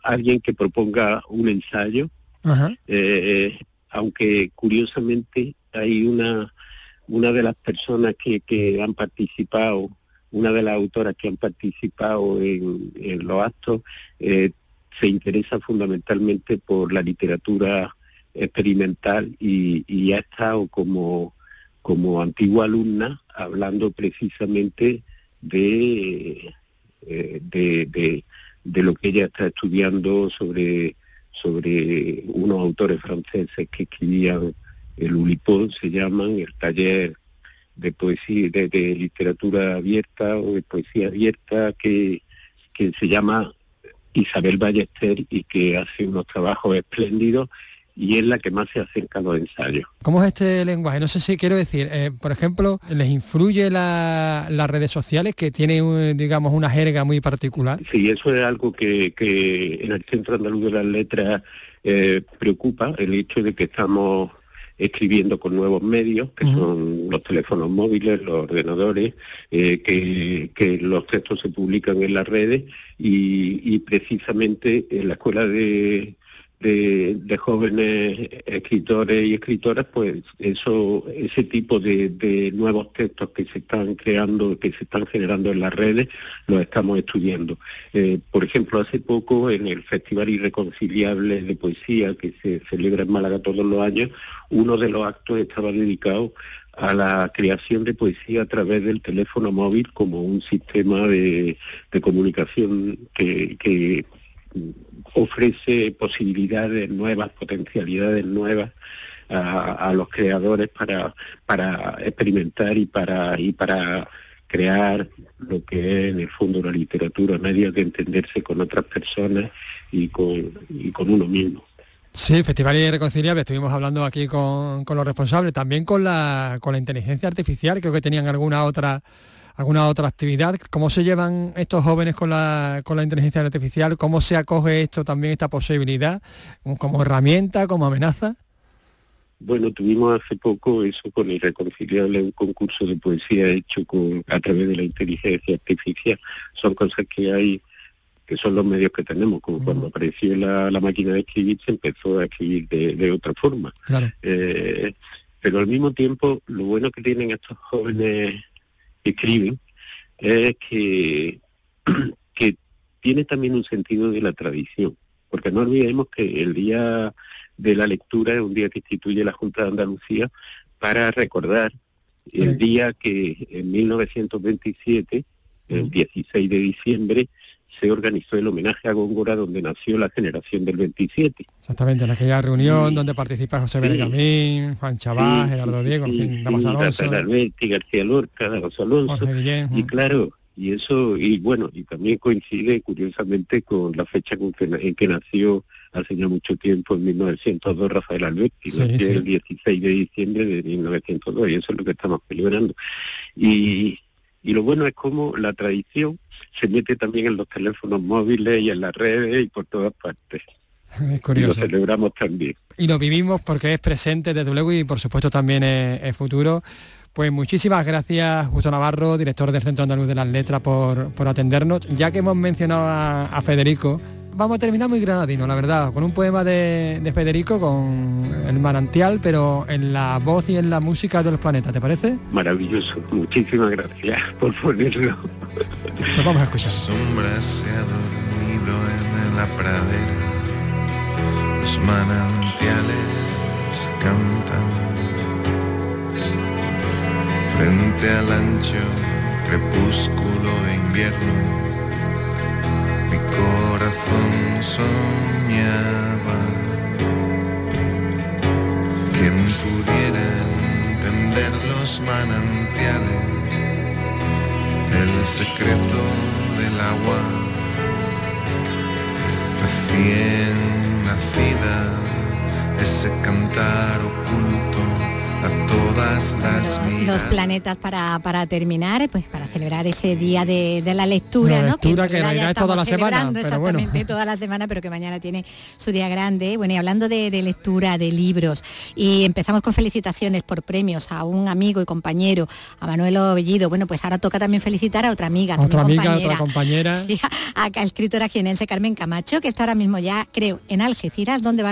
alguien que proponga un ensayo, aunque curiosamente hay una de las personas que han participado, una de las autoras que han participado en los actos, se interesa fundamentalmente por la literatura experimental y ha estado como antigua alumna hablando precisamente de lo que ella está estudiando sobre unos autores franceses que escribían. El Ulipón se llaman, el taller de poesía, de literatura abierta o de poesía abierta, que se llama Isabel Ballester y que hace unos trabajos espléndidos, y es la que más se acerca a los ensayos. ¿Cómo es este lenguaje? No sé si quiero decir, por ejemplo, ¿les influye las redes sociales, que tienen, digamos, una jerga muy particular? Sí, eso es algo que en el Centro Andaluz de las Letras preocupa, el hecho de que estamos escribiendo con nuevos medios, que son los teléfonos móviles, los ordenadores, que los textos se publican en las redes, y precisamente en la Escuela de Jóvenes Escritores y Escritoras, pues ese tipo de nuevos textos que se están creando, que se están generando en las redes, los estamos estudiando. Por ejemplo, hace poco en el Festival Irreconciliable de Poesía, que se celebra en Málaga todos los años, uno de los actos estaba dedicado a la creación de poesía a través del teléfono móvil como un sistema de comunicación que ofrece posibilidades nuevas, potencialidades nuevas a los creadores para experimentar y para crear lo que es en el fondo la literatura, medios de entenderse con otras personas y con uno mismo. Sí, Festival Irreconciliable, estuvimos hablando aquí con los responsables, también con la inteligencia artificial, creo que tenían alguna otra actividad. ¿Cómo se llevan estos jóvenes con la inteligencia artificial? ¿Cómo se acoge esto también, esta posibilidad, como herramienta, como amenaza? Bueno, tuvimos hace poco eso con Irreconciliable, un concurso de poesía hecho a través de la inteligencia artificial. Son cosas que hay, que son los medios que tenemos, como cuando apareció la máquina de escribir, se empezó a escribir de otra forma. Claro. Pero al mismo tiempo, lo bueno que tienen estos jóvenes que escriben es que tiene también un sentido de la tradición, porque no olvidemos que el día de la lectura es un día que instituye la Junta de Andalucía para recordar el día que en 1927, el 16 de diciembre, se organizó el homenaje a Góngora, donde nació la generación del 27. Exactamente, en aquella reunión donde participa José Bergamín, Juan Chabás, Gerardo Diego, en fin, Damas Alonso, Alberti, García Lorca, Damas Alonso, y claro, y eso, y bueno, y también coincide curiosamente con la fecha en que nació hace ya mucho tiempo, en 1902, Rafael Alberti, el 16 de diciembre de 1902, y eso es lo que estamos celebrando. Y lo bueno es cómo la tradición se mete también en los teléfonos móviles y en las redes y por todas partes. Es curioso. Y lo celebramos también. Y lo vivimos porque es presente, desde luego, y por supuesto también es futuro. Pues muchísimas gracias, Justo Navarro, director del Centro Andaluz de las Letras, por atendernos. Ya que hemos mencionado a Federico, vamos a terminar muy granadino, la verdad, con un poema de Federico, con El Manantial, pero en la voz y en la música de Los Planetas, ¿te parece? Maravilloso, muchísimas gracias por ponerlo. Nos vamos a escuchar. La sombra se ha dormido en la pradera, los manantiales cantan, frente al ancho crepúsculo de invierno. Mi corazón soñaba quien pudiera entender los manantiales, el secreto del agua recién nacida, ese cantar oculto a todas las miradas. Los Planetas para terminar, pues para celebrar ese día de la lectura, ¿no? Lectura que en realidad es toda la semana, pero bueno. Exactamente, toda la semana, pero que mañana tiene su día grande. Bueno, y hablando de lectura, de libros, y empezamos con felicitaciones por premios a un amigo y compañero, a Manolo Bellido. Bueno, pues ahora toca también felicitar a otra amiga, otra compañera. Sí, a escritora jienense Carmen Camacho, que está ahora mismo ya, creo, en Algeciras, donde va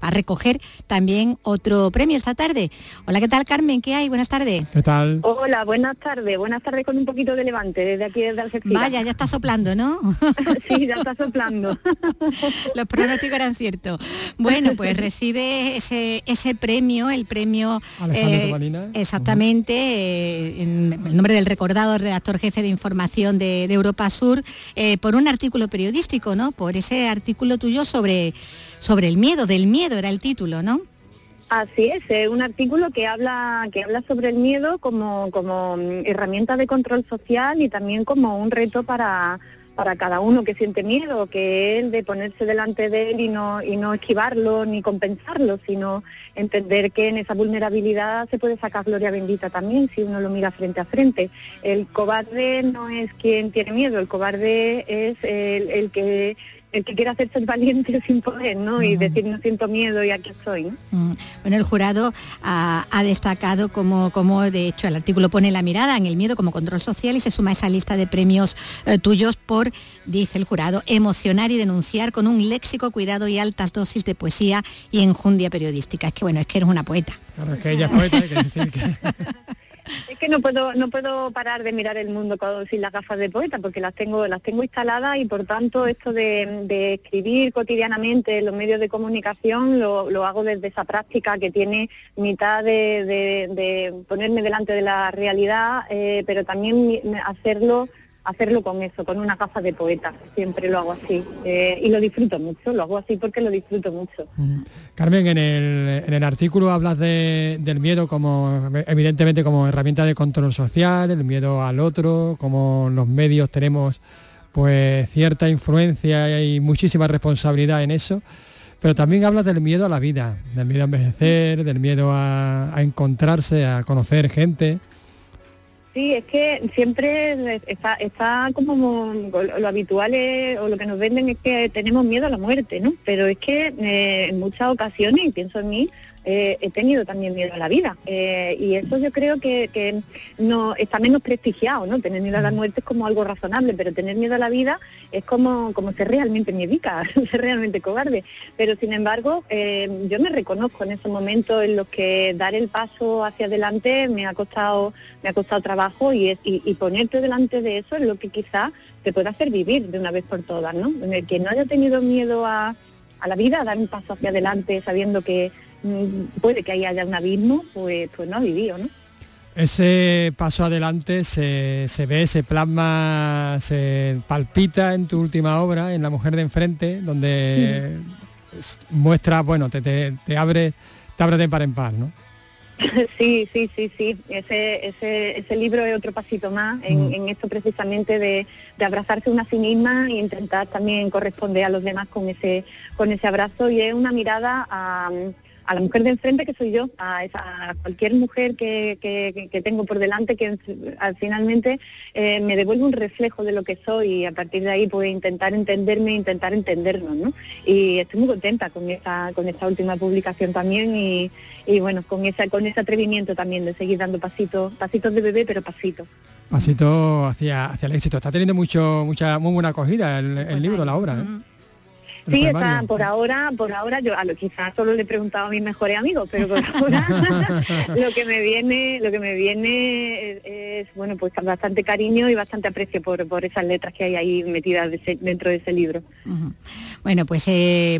a recoger también otro premio esta tarde. Hola, ¿qué tal, Carmen? ¿Qué hay? Buenas tardes. ¿Qué tal? Hola, buenas tardes con un poquito de levante desde aquí, desde Algeciras. Vaya, ya está soplando, ¿no? Sí, ya está soplando. Los pronósticos eran ciertos. Bueno, pues recibe ese premio, el premio... Alejandro Tobalina. Exactamente, en el nombre del recordado redactor jefe de información de Europa Sur, por un artículo periodístico, ¿no? Por ese artículo tuyo sobre el miedo, del miedo era el título, ¿no? Así es un artículo que habla sobre el miedo como herramienta de control social y también como un reto para cada uno que siente miedo, que es de ponerse delante de él y no esquivarlo ni compensarlo, sino entender que en esa vulnerabilidad se puede sacar gloria bendita también, si uno lo mira frente a frente. El cobarde no es quien tiene miedo, el cobarde es el que quiere hacerse valiente sin poder, ¿no? Y decir, no siento miedo y aquí estoy, ¿no? Bueno, el jurado ha destacado como, de hecho, el artículo pone la mirada en el miedo como control social y se suma a esa lista de premios tuyos por, dice el jurado, emocionar y denunciar con un léxico cuidado y altas dosis de poesía y enjundia periodística. Es que, bueno, es que eres una poeta. Claro, es que ella es poeta, hay que decir que... Es que no puedo parar de mirar el mundo sin las gafas de poeta, porque las tengo instaladas, y por tanto esto de escribir cotidianamente en los medios de comunicación lo hago desde esa práctica que tiene mitad de ponerme delante de la realidad, pero también hacerlo con eso, con una gafa de poeta. Siempre lo hago así, y lo disfruto mucho, lo hago así porque lo disfruto mucho. Carmen, en el artículo hablas del miedo como, evidentemente, como herramienta de control social, el miedo al otro, como los medios tenemos pues cierta influencia y muchísima responsabilidad en eso, pero también hablas del miedo a la vida, del miedo a envejecer, del miedo a encontrarse, a conocer gente. Sí, es que siempre está como lo habitual es, o lo que nos venden es que tenemos miedo a la muerte, ¿no? Pero es que en muchas ocasiones, y pienso en mí, he tenido también miedo a la vida, y eso yo creo que no está menos prestigiado, ¿no? Tener miedo a la muerte es como algo razonable, pero tener miedo a la vida es como ser realmente miedica, ser realmente cobarde. Pero sin embargo, yo me reconozco en esos momentos en los que dar el paso hacia adelante me ha costado trabajo, y ponerte delante de eso es lo que quizá te pueda hacer vivir de una vez por todas, ¿no? En el que no haya tenido miedo a la vida, a dar un paso hacia adelante sabiendo que puede que ahí haya un abismo, pues no ha vivido, ¿no? Ese paso adelante se ve, se plasma, se palpita en tu última obra, en La mujer de enfrente, donde muestra, bueno, te abre de par en par, ¿no? Sí. Ese libro es otro pasito más en esto precisamente de abrazarse una a sí misma e intentar también corresponder a los demás con ese abrazo, y es una mirada a la mujer de enfrente, que soy yo, a cualquier mujer que tengo por delante, que finalmente me devuelve un reflejo de lo que soy, y a partir de ahí pues intentar entenderme, intentar entendernos, ¿no? Y estoy muy contenta con esta última publicación también, y bueno, con ese atrevimiento también de seguir dando pasitos de bebé, pero pasitos. Pasito hacia el éxito. Está teniendo muy buena acogida el libro, la obra, ¿eh? Sí, está, por ahora yo quizás solo le he preguntado a mis mejores amigos, pero por ahora lo que me viene es bueno, pues bastante cariño y bastante aprecio por esas letras que hay ahí metidas dentro de ese libro. Uh-huh. Bueno, pues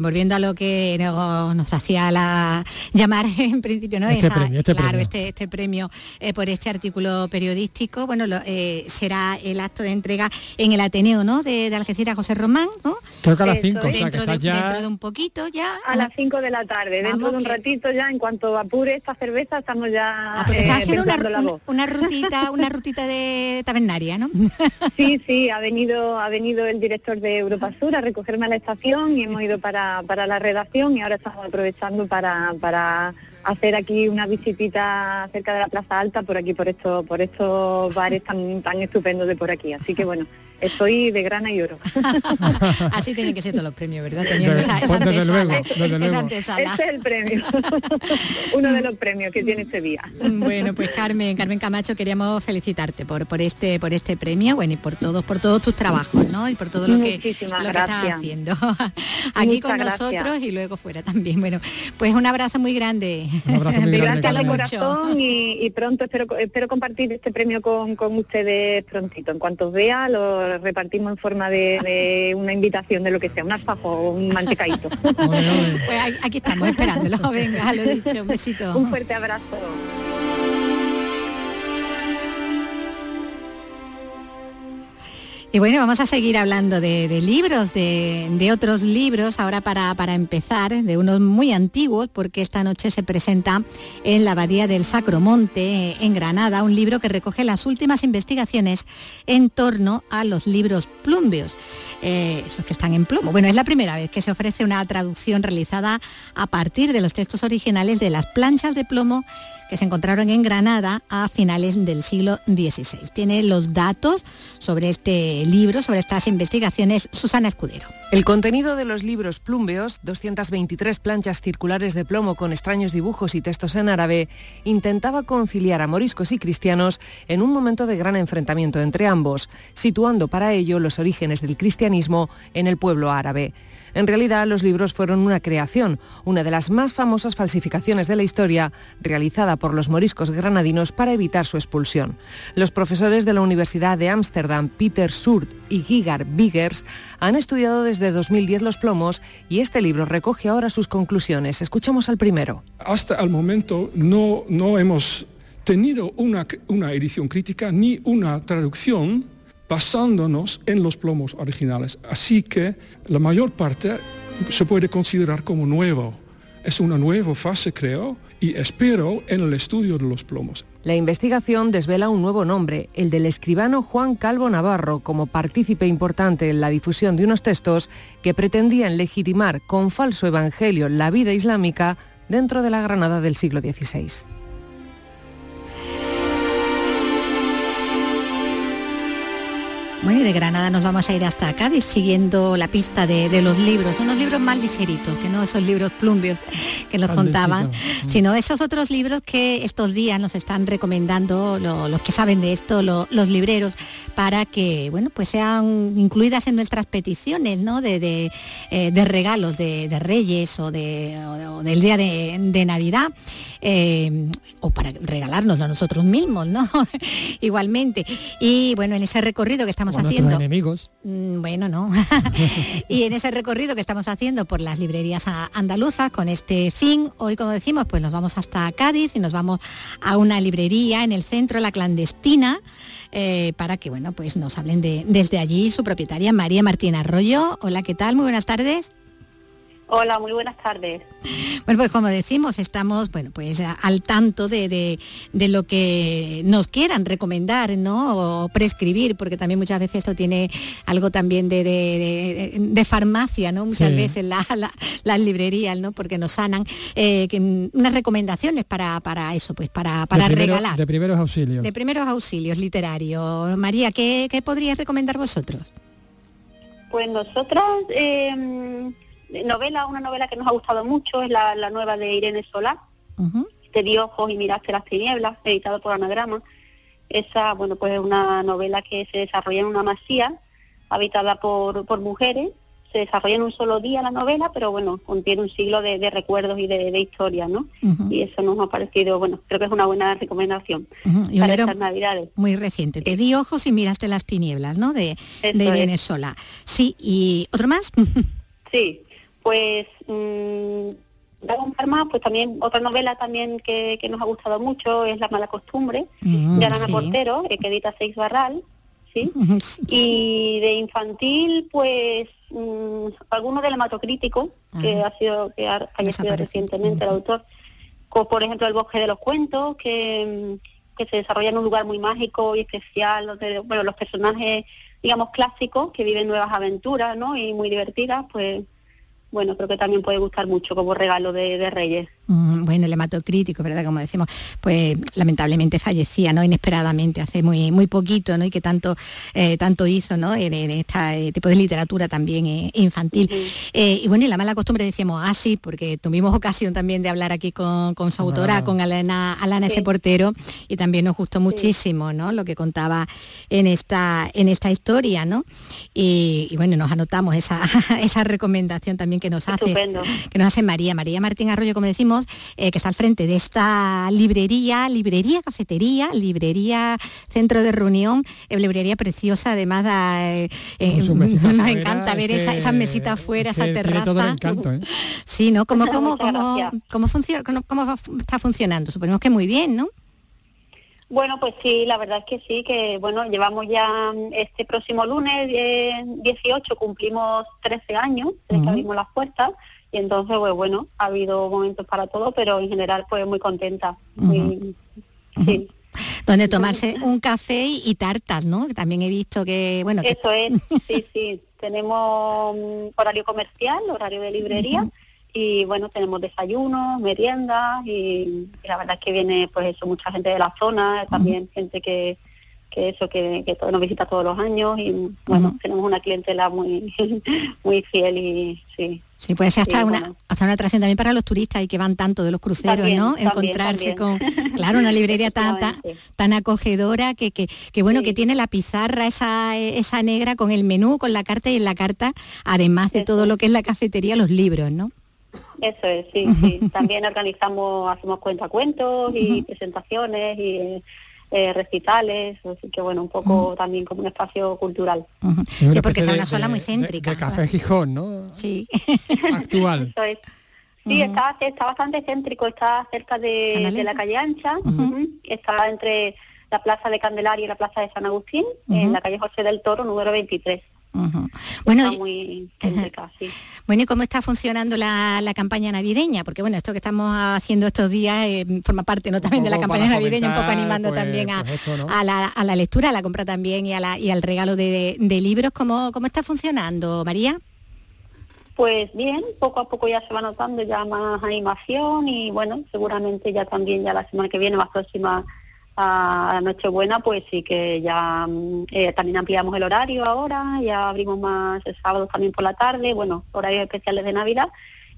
volviendo a lo que nos hacía llamar en principio, ¿no? Este premio por este artículo periodístico, bueno, será el acto de entrega en el Ateneo, ¿no? de Algeciras, José Román, ¿no? Creo que a las 5, dentro de un poquito ya. A las 5 de la tarde, dentro de un ratito ya, en cuanto apure esta cerveza, estamos ya... está haciendo una rutita de tabernaria, ¿no? Sí, ha venido el director de Europasur a recogerme a la estación, y hemos ido para la redacción, y ahora estamos aprovechando para hacer aquí una visitita cerca de la Plaza Alta, por estos bares tan estupendos de por aquí. Así que bueno, estoy de grana y oro. Así tienen que ser todos los premios, ¿verdad? Desde luego. Antesala. Este es el premio. Uno de los premios que tiene este día. Bueno, pues Carmen Camacho, queríamos felicitarte por este premio, bueno, y por todos tus trabajos, ¿no? Y por todo lo que estás haciendo. Aquí muchas con nosotros gracias. Y luego fuera también. Bueno, pues un abrazo muy grande. Un abrazo muy grande al corazón, y pronto espero compartir este premio con ustedes prontito. En cuanto os vea, lo repartimos en forma de una invitación, de lo que sea, un alfajor o un mantecadito. Pues aquí estamos esperándolo. Venga, lo dicho, un besito. Un fuerte abrazo. Y bueno, vamos a seguir hablando de libros, de otros libros, ahora para empezar, de unos muy antiguos, porque esta noche se presenta en la Abadía del Sacromonte, en Granada, un libro que recoge las últimas investigaciones en torno a los libros plumbeos, esos que están en plomo. Bueno, es la primera vez que se ofrece una traducción realizada a partir de los textos originales de las planchas de plomo que se encontraron en Granada a finales del siglo XVI. Tiene los datos sobre este libro, sobre estas investigaciones, Susana Escudero. El contenido de los libros plumbeos, 223 planchas circulares de plomo con extraños dibujos y textos en árabe, intentaba conciliar a moriscos y cristianos en un momento de gran enfrentamiento entre ambos, situando para ello los orígenes del cristianismo en el pueblo árabe. En realidad, los libros fueron una creación, una de las más famosas falsificaciones de la historia, realizada por los moriscos granadinos para evitar su expulsión. Los profesores de la Universidad de Ámsterdam, Peter Surt y Gigar Biggers, han estudiado desde 2010 los plomos y este libro recoge ahora sus conclusiones. Escuchamos al primero. Hasta el momento no hemos tenido una edición crítica ni una traducción basándonos en los plomos originales. Así que la mayor parte se puede considerar como nuevo. Es una nueva fase, creo, y espero en el estudio de los plomos. La investigación desvela un nuevo nombre, el del escribano Juan Calvo Navarro, como partícipe importante en la difusión de unos textos que pretendían legitimar con falso evangelio la vida islámica dentro de la Granada del siglo XVI. Bueno, y de Granada nos vamos a ir hasta Cádiz, siguiendo la pista de los libros, unos libros más ligeritos, que no esos libros plumbios que nos contaban, sino esos otros libros que estos días nos están recomendando los que saben de esto, los libreros, para que, bueno, pues sean incluidas en nuestras peticiones, ¿no?, de regalos de Reyes o del día de Navidad, o para regalarnos a nosotros mismos, ¿no? Igualmente. Y bueno, en ese recorrido que estamos haciendo. Enemigos. Bueno, no. Y en ese recorrido que estamos haciendo por las librerías andaluzas con este fin, hoy, como decimos, pues nos vamos hasta Cádiz y nos vamos a una librería en el centro, La Clandestina, para que, bueno, pues nos hablen desde allí su propietaria, María Martín Arroyo. Hola, ¿qué tal? Muy buenas tardes. Hola, muy buenas tardes. Bueno, pues como decimos, estamos, bueno, pues al tanto de lo que nos quieran recomendar, ¿no?, o prescribir, porque también muchas veces esto tiene algo también de farmacia, ¿no? Muchas sí. veces las librerías, ¿no?, porque nos sanan, unas recomendaciones para eso, pues para regalar. De primeros auxilios. De primeros auxilios literarios. María, ¿qué podrías recomendar vosotros? Pues nosotras... Una novela que nos ha gustado mucho es la nueva de Irene Solá, uh-huh. Te di ojos y miraste las tinieblas, editado por Anagrama. Esa, bueno, pues es una novela que se desarrolla en una masía habitada por mujeres. Se desarrolla en un solo día la novela, pero bueno, contiene un siglo de recuerdos y de historia, ¿no? Uh-huh. Y eso nos ha parecido, bueno, creo que es una buena recomendación uh-huh. para estas Navidades. Muy reciente, Te di ojos y miraste las tinieblas, ¿no?, de Irene Solá. Sí, ¿y otro más? Sí. Pues de un par más, pues también otra novela también que nos ha gustado mucho es La mala costumbre, de Arana sí. Portero, que edita 6 Barral, ¿sí? Sí. Y de infantil, pues alguno del hematocrítico, que ha fallecido recientemente el autor, como por ejemplo El bosque de los cuentos, que se desarrolla en un lugar muy mágico y especial, donde, bueno, los personajes, digamos, clásicos, que viven nuevas aventuras, ¿no?, y muy divertidas, pues... Bueno, creo que también puede gustar mucho como regalo de Reyes. Bueno, el hematocrítico, ¿verdad? Como decimos, pues lamentablemente fallecía, ¿no?, inesperadamente, hace muy poquito, ¿no?, y que tanto hizo, ¿no?, en este tipo de literatura también infantil. Uh-huh. Y bueno, y La mala costumbre, decíamos, sí, porque tuvimos ocasión también de hablar aquí con su autora, con Alana sí. ese Portero, y también nos gustó muchísimo, ¿no?, lo que contaba en esta historia, ¿no? Y bueno, nos anotamos esa recomendación también que nos hace María Martín Arroyo, como decimos, que está al frente de esta librería, cafetería, librería, centro de reunión, librería preciosa, además nos encanta ver esas mesitas fuera, esa terraza. Todo el encanto, ¿eh? Sí, ¿no? ¿Cómo está funcionando? Suponemos que muy bien, ¿no? Bueno, pues sí, la verdad es que sí, que bueno, llevamos ya este próximo lunes 18, cumplimos 13 años, desde que abrimos las puertas, y entonces, pues bueno, ha habido momentos para todo, pero en general, pues muy contenta, muy, sí. Donde tomarse un café y tartas, ¿no? También he visto que, bueno... Eso es, sí, tenemos horario comercial, horario de librería, y bueno, tenemos desayunos, meriendas, y la verdad es que viene, pues eso, mucha gente de la zona, también gente que que eso, que nos visita todos los años y bueno, tenemos una clientela muy fiel y sí. Sí, puede ser hasta, sí, hasta una atracción también para los turistas y que van tanto de los cruceros, también, ¿no? Encontrarse también. Claro, una librería tan acogedora que bueno, sí, que tiene la pizarra esa negra con el menú, con la carta y en la carta, además de eso, todo lo que es la cafetería, los libros, ¿no? Eso es, sí, sí. También hacemos cuentacuentos y presentaciones y recitales, así que bueno, un poco también como un espacio cultural. Sí, porque está una sala muy céntrica. De Café Gijón, ¿no? Sí. Actual. Eso es. Sí, está bastante céntrico, está cerca de la calle Ancha, está entre la Plaza de Candelaria y la Plaza de San Agustín, en la calle José del Toro, número 23. Bueno, está muy céntrica, sí. Bueno, ¿y cómo está funcionando la campaña navideña? Porque bueno, esto que estamos haciendo estos días forma parte, ¿no?, también de la campaña navideña, un poco animando también a la lectura, a la compra también y al regalo de libros. ¿Cómo está funcionando, María? Pues bien, poco a poco ya se va notando ya más animación y bueno, seguramente ya también ya la semana que viene, más próxima a Nochebuena, pues sí que ya también ampliamos el horario ahora, ya abrimos más el sábado también por la tarde, bueno, horarios especiales de Navidad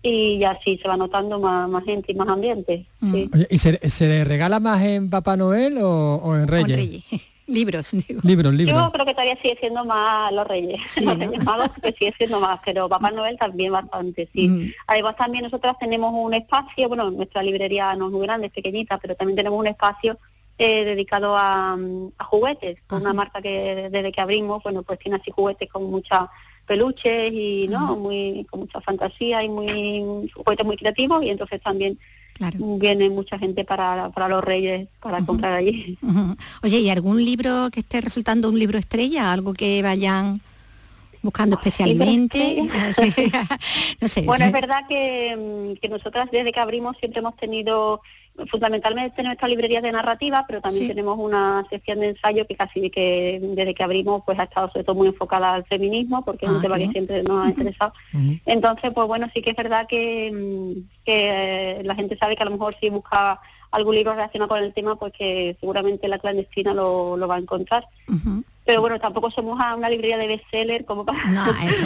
y ya sí se va notando más gente y más ambiente. Sí. Oye, ¿y se le regala más en Papá Noel o en Reyes? Libros, digo. Libros. Yo creo que todavía sigue siendo más los Reyes, sí, ¿no? Reyes Magos, que sigue siendo más, pero Papá Noel también bastante, sí. Además también nosotras tenemos un espacio, bueno, nuestra librería no es muy grande, es pequeñita, pero también tenemos un espacio dedicado a juguetes, con una marca que desde que abrimos, bueno, pues tiene así juguetes con mucha peluches y no, muy con mucha fantasía y muy juguetes muy creativos y entonces también viene mucha gente para los Reyes para comprar allí. Oye, ¿y algún libro que esté resultando un libro estrella? ¿Algo que vayan buscando especialmente? No sé. Bueno, es verdad que nosotras desde que abrimos siempre hemos tenido fundamentalmente nuestras librerías de narrativa, pero también tenemos una sección de ensayo que casi que desde que abrimos pues ha estado sobre todo muy enfocada al feminismo, porque es un tema que siempre nos ha interesado. Entonces, pues bueno, sí que es verdad que la gente sabe que a lo mejor si busca algún libro relacionado con el tema, pues que seguramente La Clandestina lo va a encontrar. Pero bueno, tampoco somos una librería de bestseller como para decir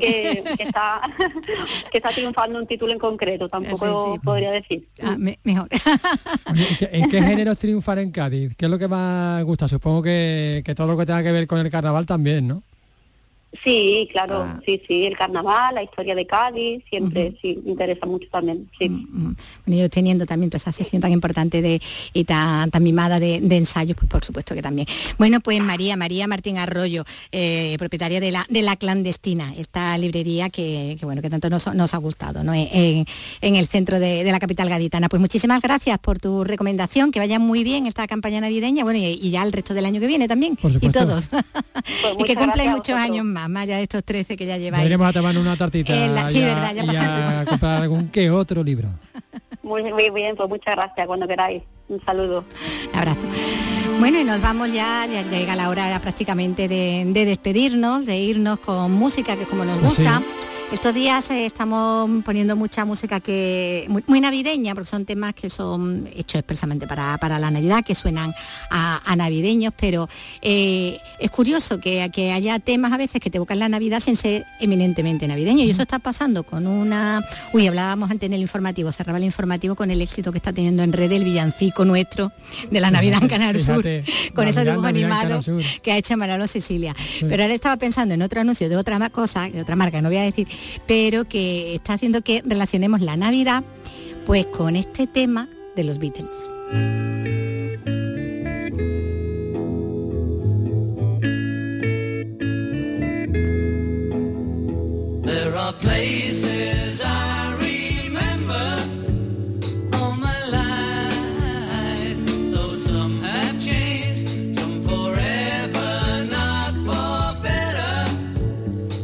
que está triunfando un título en concreto, tampoco podría decir. Mejor. ¿En qué géneros triunfar en Cádiz? ¿Qué es lo que más gusta? Supongo que todo lo que tenga que ver con el carnaval también, ¿no? Sí, claro, sí, el carnaval, la historia de Cádiz, siempre sí, interesa mucho también, sí. Bueno, yo teniendo también toda esa sección tan importante y tan mimada de ensayos, pues por supuesto que también. Bueno, pues María Martín Arroyo, propietaria de la Clandestina, esta librería que bueno, que tanto nos ha gustado, ¿no? En el centro de la capital gaditana. Pues muchísimas gracias por tu recomendación, que vaya muy bien esta campaña navideña, bueno, y ya el resto del año que viene también, y todos. Pues y que cumpláis muchos años más. Más allá de estos 13 que ya lleváis. Iremos a tomar una tartita y a comprar algún que otro libro. Muy, muy bien, pues muchas gracias, cuando queráis. Un saludo. Un abrazo. Bueno, y nos vamos ya llega la hora prácticamente de despedirnos, de irnos con música, que es como nos gusta. Sí. Estos días estamos poniendo mucha música que muy, muy navideña, porque son temas que son hechos expresamente para la Navidad, que suenan a navideños, pero es curioso que haya temas a veces que te evocan la Navidad sin ser eminentemente navideños. Y eso está pasando con una... hablábamos antes en el informativo, cerraba el informativo con el éxito que está teniendo en red el villancico nuestro de la Navidad en Canal Sur, con esos dibujos animados que ha hecho Manolo Sicilia. Sí. Pero ahora estaba pensando en otro anuncio de otra cosa, de otra marca, no voy a decir, pero que está haciendo que relacionemos la Navidad pues con este tema de los Beatles. There are places I remember all my life, though some have changed, some forever, not for better,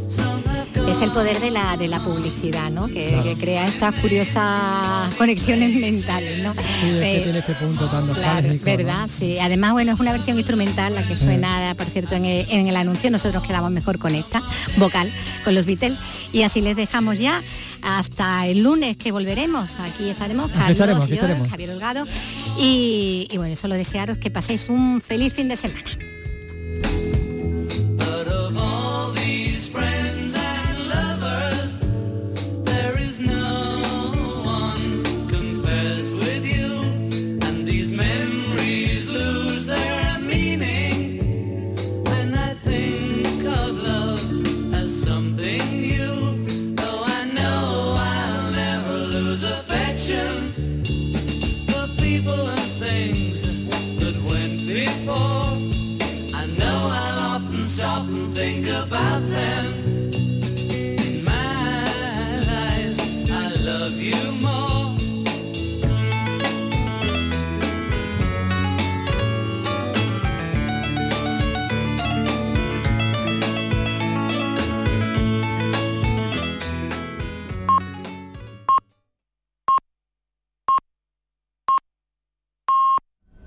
some have gone. Es el poder de la publicidad, ¿no? Que crea estas curiosas conexiones mentales, ¿no? Sí, es que tiene este punto tan nostálgico, ¿verdad? ¿No? Sí. Además, bueno, es una versión instrumental la que suena, por cierto, en el anuncio. Nosotros quedamos mejor con esta vocal, con los Beatles. Y así les dejamos ya hasta el lunes, que volveremos. Aquí estaremos Carlos, yo, Javier Holgado Y bueno, solo desearos que paséis un feliz fin de semana. You more.